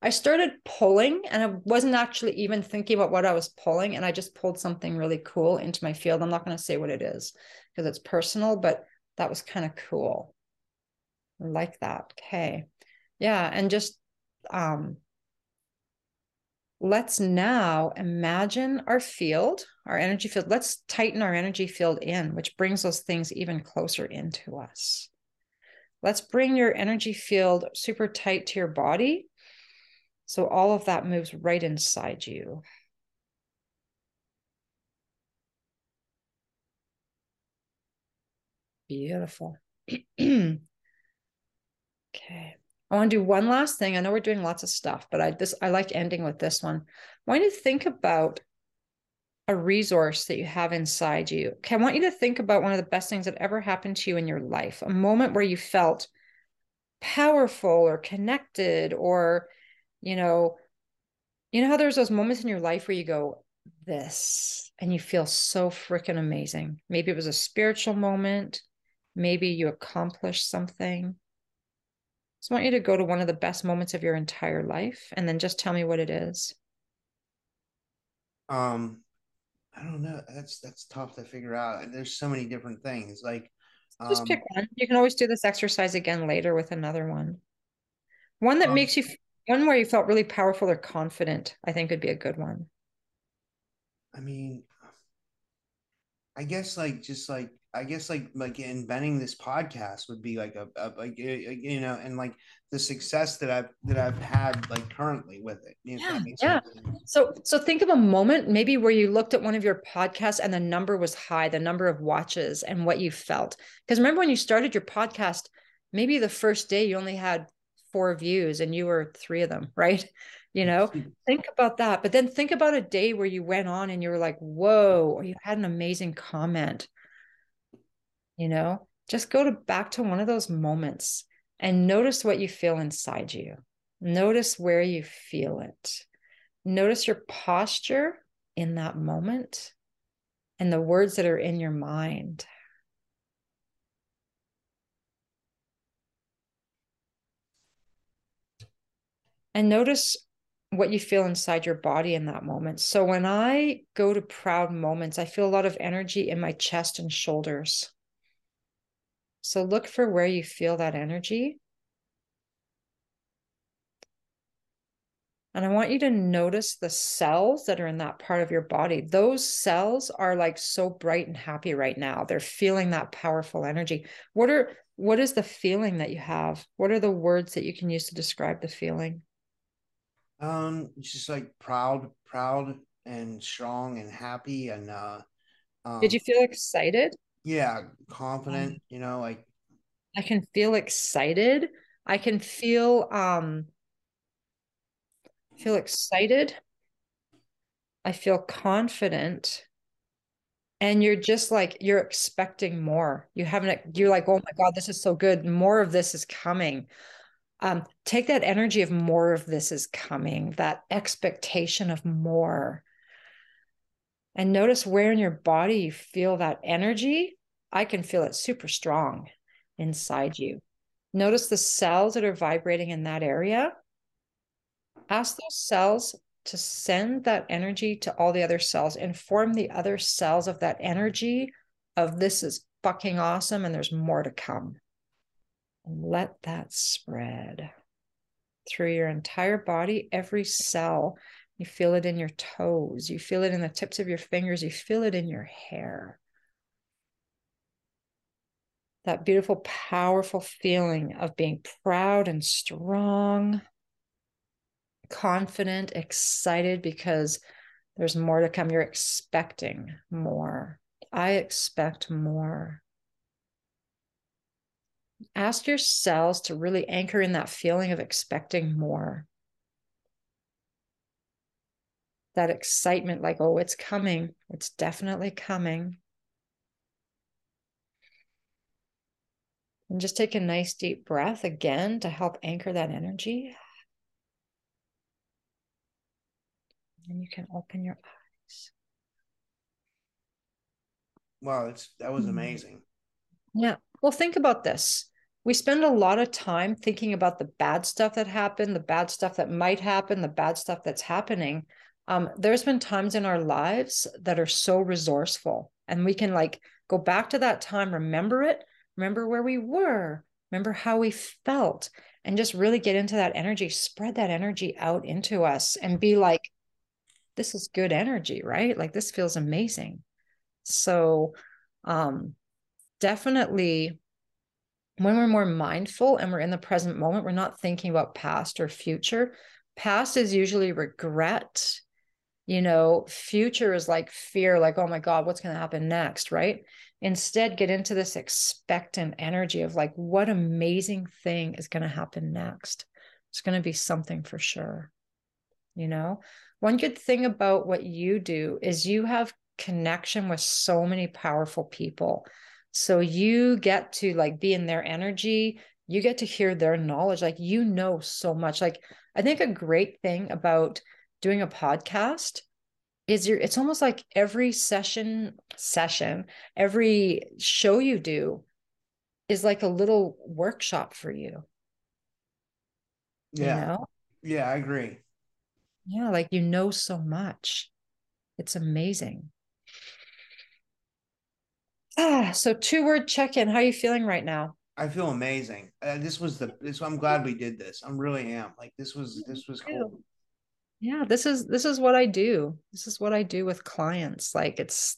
I started pulling and I wasn't actually even thinking about what I was pulling. And I just pulled something really cool into my field. I'm not going to say what it is because it's personal, but that was kind of cool. I like that. Okay. Yeah. And just, let's now imagine our field, our energy field. Let's tighten our energy field in, which brings those things even closer into us. Let's bring your energy field super tight to your body. So all of that moves right inside you. Beautiful. Okay. I want to do one last thing. I know we're doing lots of stuff, but I like ending with this one. I want you to think about a resource that you have inside you. Okay, I want you to think about one of the best things that ever happened to you in your life, a moment where you felt powerful or connected, or, you know how there's those moments in your life where you go this and you feel so freaking amazing. Maybe it was a spiritual moment. Maybe you accomplished something. So I want you to go to one of the best moments of your entire life and then just tell me what it is. I don't know. That's tough to figure out. There's so many different things. Like just pick one. You can always do this exercise again later with another one. One that makes you one where you felt really powerful or confident, I think would be a good one. I mean, I guess like inventing this podcast would be like a the success that I've had like currently with it. Yeah. So think of a moment maybe where you looked at one of your podcasts and the number was high, the number of watches and what you felt. Because remember when you started your podcast, maybe the first day you only had 4 views and you were 3 of them, right? Think about that, but then think about a day where you went on and you were like, whoa, or you had an amazing comment. Just go back to one of those moments and notice what you feel inside you. Notice where you feel it. Notice your posture in that moment and the words that are in your mind. And notice what you feel inside your body in that moment. So when I go to proud moments, I feel a lot of energy in my chest and shoulders. So look for where you feel that energy. And I want you to notice the cells that are in that part of your body. Those cells are like so bright and happy right now. They're feeling that powerful energy. What is the feeling that you have? What are the words that you can use to describe the feeling? It's just like proud and strong and happy. And, did you feel excited? Yeah, confident, like I can feel excited. I can feel excited. I feel confident. And you're just like, you're expecting more. You're like, oh my God, this is so good. More of this is coming. Take that energy of more of this is coming, that expectation of more. And notice where in your body you feel that energy. I can feel it super strong inside you. Notice the cells that are vibrating in that area. Ask those cells to send that energy to all the other cells. Inform the other cells of that energy of this is fucking awesome and there's more to come. And let that spread through your entire body, every cell. You feel it in your toes. You feel it in the tips of your fingers. You feel it in your hair. That beautiful, powerful feeling of being proud and strong, confident, excited, because there's more to come. You're expecting more. I expect more. Ask yourselves to really anchor in that feeling of expecting more. that excitement, like, oh, it's coming. It's definitely coming. And just take a nice deep breath again to help anchor that energy. And you can open your eyes. Wow, that was amazing. Yeah. Well, think about this. We spend a lot of time thinking about the bad stuff that happened, the bad stuff that might happen, the bad stuff that's happening. There's been times in our lives that are so resourceful, and we can like go back to that time, remember it, remember where we were, remember how we felt, and just really get into that energy, spread that energy out into us and be like, this is good energy, right? Like, this feels amazing. So definitely when we're more mindful and we're in the present moment, we're not thinking about past or future. Past is usually regret, you know, future is like fear, like, oh my God, what's going to happen next, right? Instead, get into this expectant energy of like, what amazing thing is going to happen next? It's going to be something for sure. You know, one good thing about what you do is you have connection with so many powerful people. So you get to like be in their energy. You get to hear their knowledge. Like, you know, so much. Like, I think a great thing about doing a podcast is it's almost like every session, every show you do is like a little workshop for you. Yeah. You know? Yeah, I agree. Yeah. Like, you know, so much. It's amazing. So 2-word check-in. How are you feeling right now? I feel amazing. I'm glad we did this. I really am. Like, this was cool. Yeah, this is what I do. This is what I do with clients. Like, it's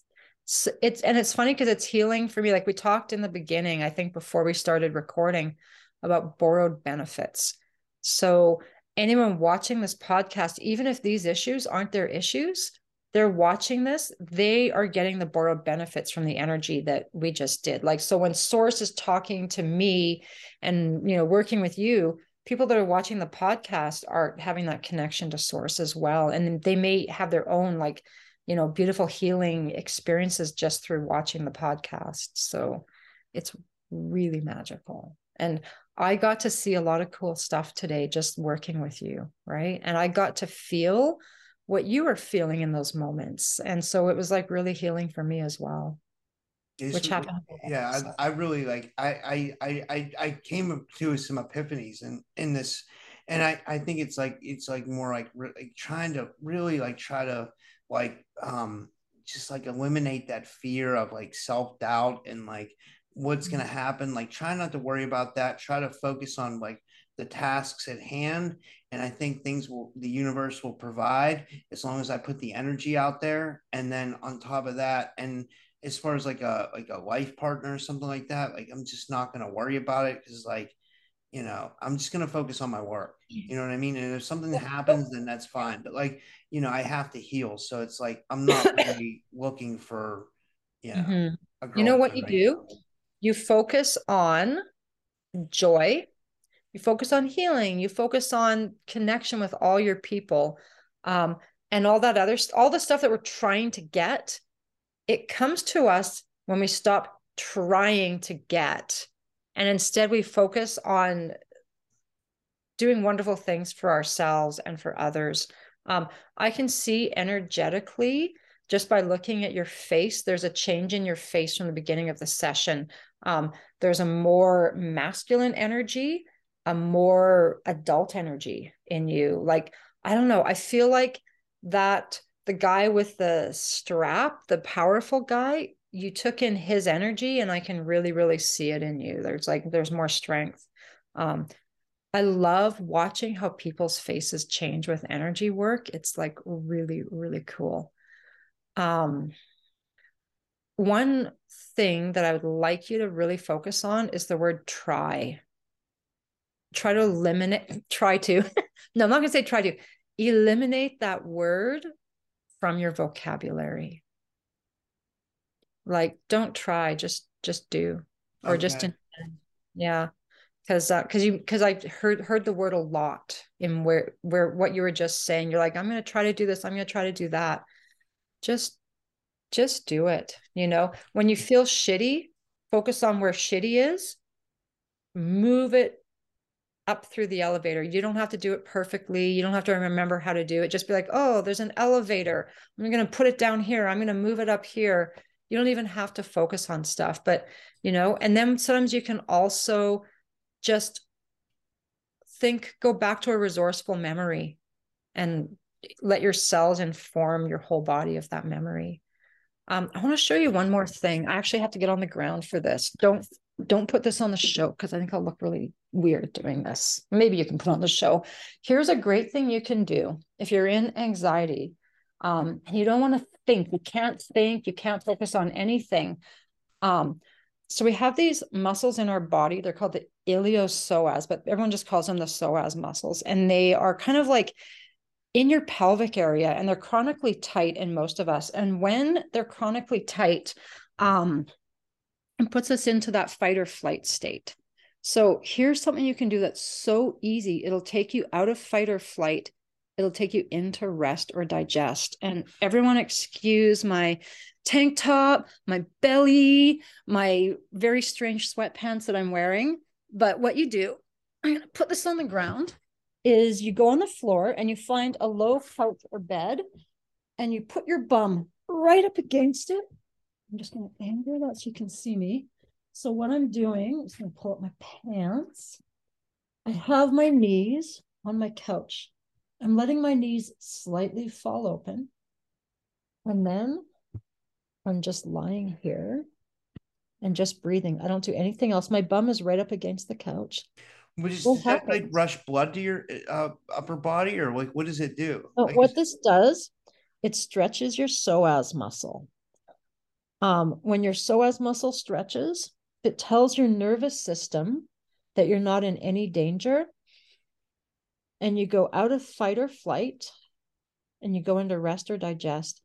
funny because it's healing for me. Like, we talked in the beginning, I think before we started recording, about borrowed benefits. So anyone watching this podcast, even if these issues aren't their issues, they're watching this, they are getting the borrowed benefits from the energy that we just did. Like, so when Source is talking to me and, you know, working with you, people that are watching the podcast are having that connection to Source as well. And they may have their own, like, you know, beautiful healing experiences just through watching the podcast. So it's really magical. And I got to see a lot of cool stuff today, just working with you. Right. And I got to feel what you were feeling in those moments. And so it was like really healing for me as well, which happened. Yeah. I really like, I came to some epiphanies in this, and I think it's like more like trying to really like try to like, just like eliminate that fear of like self-doubt and like what's going to happen. Like, try not to worry about that. Try to focus on like the tasks at hand. And I think the universe will provide, as long as I put the energy out there. And then on top of that, and as far as like a life partner or something like that, like, I'm just not going to worry about it. 'Cause like, you know, I'm just going to focus on my work. You know what I mean? And if something happens, then that's fine. But like, you know, I have to heal. So it's like, I'm not really looking for, you know, a girl, you know what you do? You focus on joy. You focus on healing, you focus on connection with all your people, and all that other, all the stuff that we're trying to get. It comes to us when we stop trying to get, and instead we focus on doing wonderful things for ourselves and for others. I can see energetically, just by looking at your face, there's a change in your face from the beginning of the session. There's a more masculine energy, a more adult energy in you. Like, I don't know. I feel like that the guy with the strap, the powerful guy, you took in his energy, and I can really, really see it in you. There's more strength. I love watching how people's faces change with energy work. It's like really, really cool. One thing that I would like you to really focus on is the word try. Try to eliminate, try to, no, I'm not going to say try to, eliminate that word from your vocabulary. Like, don't try, just do, or okay. Just, yeah. Because I've heard the word a lot in where what you were just saying. You're like, I'm going to try to do this, I'm going to try to do that. Just do it. You know, when you feel shitty, focus on where shitty is, move it up through the elevator. You don't have to do it perfectly. You don't have to remember how to do it. Just be like, oh, there's an elevator, I'm going to put it down here, I'm going to move it up here. You don't even have to focus on stuff, but you know, and then sometimes you can also just think, go back to a resourceful memory and let your cells inform your whole body of that memory. I want to show you one more thing. I actually have to get on the ground for this. Don't put this on the show, because I think I'll look really weird doing this. Maybe you can put on the show. Here's a great thing you can do if you're in anxiety. And you don't want to think, you can't focus on anything. So we have these muscles in our body. They're called the iliopsoas, but everyone just calls them the psoas muscles. And they are kind of like in your pelvic area, and they're chronically tight in most of us. And when they're chronically tight, it puts us into that fight or flight state. So here's something you can do that's so easy. It'll take you out of fight or flight. It'll take you into rest or digest. And everyone excuse my tank top, my belly, my very strange sweatpants that I'm wearing. But what you do, I'm going to put this on the ground, is you go on the floor and you find a low couch or bed, and you put your bum right up against it. I'm just going to angle that so you can see me. So what I'm doing, I'm just going to pull up my pants. I have my knees on my couch. I'm letting my knees slightly fall open. And then I'm just lying here and just breathing. I don't do anything else. My bum is right up against the couch. Does that like rush blood to your upper body, or like what does it do? So what this does, it stretches your psoas muscle. When your psoas muscle stretches, it tells your nervous system that you're not in any danger, and you go out of fight or flight, and you go into rest or digest.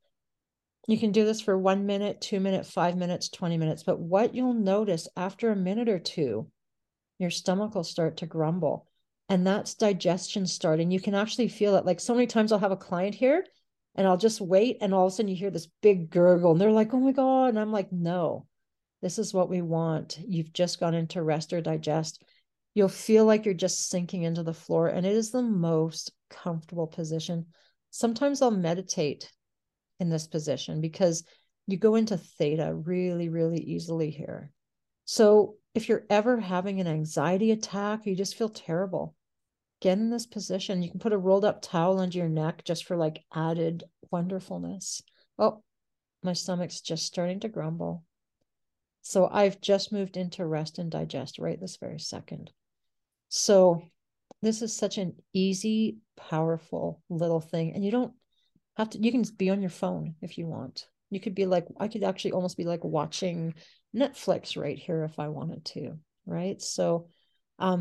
You can do this for 1 minute, 2 minutes, 5 minutes, 20 minutes. But what you'll notice after a minute or two, your stomach will start to grumble, and that's digestion starting. You can actually feel it. Like so many times I'll have a client here and I'll just wait, and all of a sudden you hear this big gurgle and they're like, oh my God. And I'm like, no, this is what we want. You've just gone into rest or digest. You'll feel like you're just sinking into the floor, and it is the most comfortable position. Sometimes I'll meditate in this position because you go into theta really, really easily here. So if you're ever having an anxiety attack, you just feel terrible, get in this position. You can put a rolled up towel under your neck just for like added wonderfulness. Oh, my stomach's just starting to grumble. So I've just moved into rest and digest right this very second. So this is such an easy, powerful little thing. And you don't have to, you can be on your phone if you want. You could be like, I could actually almost be like watching Netflix right here if I wanted to, right? So if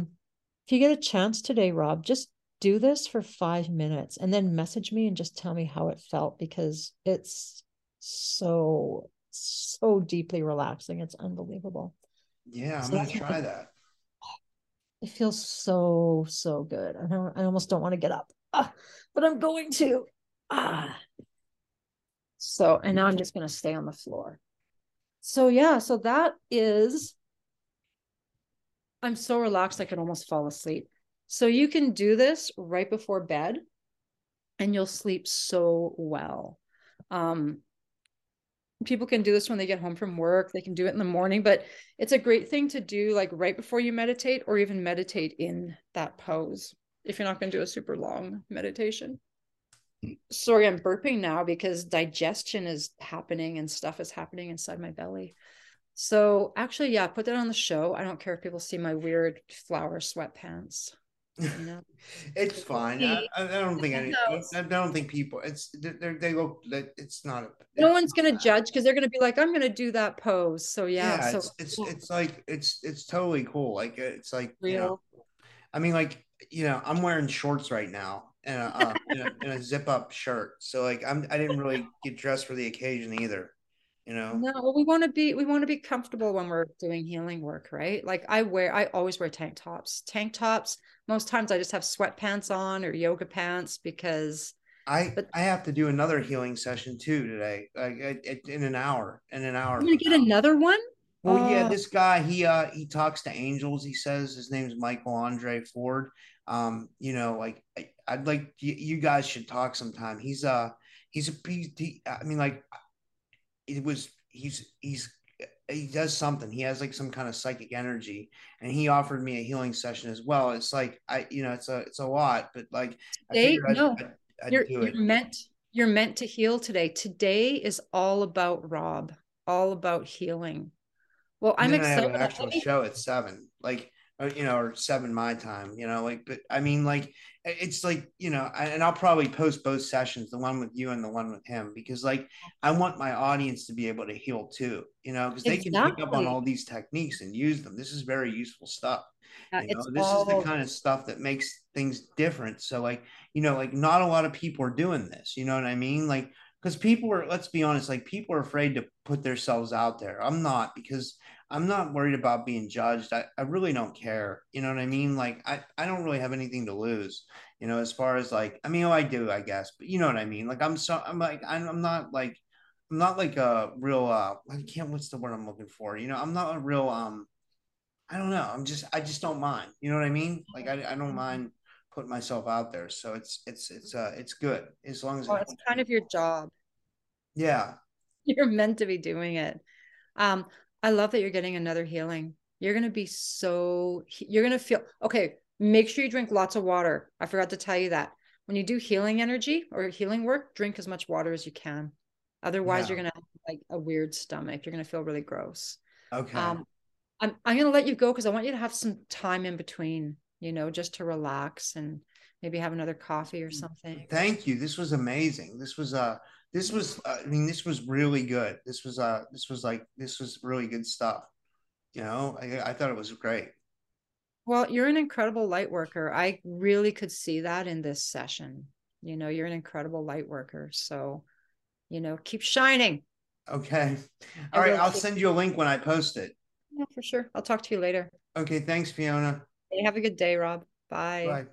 you get a chance today, Rob, just do this for 5 minutes and then message me and just tell me how it felt, because it's so, so deeply relaxing. It's unbelievable. Yeah, I'm going to try that. It feels so, so good. I almost don't want to get up, but I'm going to. So, and now I'm just going to stay on the floor. So yeah, so that is, I'm so relaxed I could almost fall asleep. So you can do this right before bed and you'll sleep so well. People can do this when they get home from work, they can do it in the morning, but it's a great thing to do like right before you meditate, or even meditate in that pose if you're not going to do a super long meditation. Sorry, I'm burping now because digestion is happening and stuff is happening inside my belly. So actually, yeah, put that on the show. I don't care if people see my weird flower sweatpants. You know? It's fine. I don't think people. They look. It's not. No one's gonna judge because they're gonna be like, I'm gonna do that pose. So yeah. So it's like it's totally cool. Like it's like real. You know, I mean, like you know, I'm wearing shorts right now. And a zip up shirt. So like I didn't really get dressed for the occasion either. you know? No, we want to be comfortable when we're doing healing work, right? Like I always wear tank tops. Most times I just have sweatpants on or yoga pants because I have to do another healing session too today, in an hour. I'm going to get another one. Well, yeah, this guy, he talks to angels. He says his name's Michael Andre Ford. I'd like, you guys should talk sometime. He does something. He has like some kind of psychic energy, and he offered me a healing session as well. It's like, it's a lot, but like, you're meant to heal today. Today is all about Rob, all about healing. Well, I'm excited. I have an actual show at 7, like, or 7 my time, but I mean, like, it's like, and I'll probably post both sessions, the one with you and the one with him, because like, I want my audience to be able to heal too, because they can pick up on all these techniques and use them. This is very useful stuff. This is the kind of stuff that makes things different. So like, not a lot of people are doing this, you know what I mean? Like, because people are, let's be honest, like people are afraid to put themselves out there. I'm not, because I'm not worried about being judged. I really don't care. You know what I mean? Like I don't really have anything to lose, as far as like, I do, I guess, but you know what I mean? Like I just don't mind. You know what I mean? Like I don't mind put myself out there, so it's good as long as it's kind of your job. Yeah, you're meant to be doing it. I love that you're getting another healing. You're gonna feel okay. Make sure you drink lots of water. I forgot to tell you that when you do healing energy or healing work, drink as much water as you can, otherwise you're gonna have like a weird stomach. You're gonna feel really gross. Okay. I'm gonna let you go because I want you to have some time in between, just to relax and maybe have another coffee or something. Thank you. This was amazing. This was really good. This was really good stuff. I thought it was great. Well, you're an incredible light worker. I really could see that in this session. You're an incredible light worker. So, keep shining. Okay. All right. I'll send you a link when I post it. Yeah, for sure. I'll talk to you later. Okay. Thanks, Fiona. Have a good day, Rob. Bye. Bye.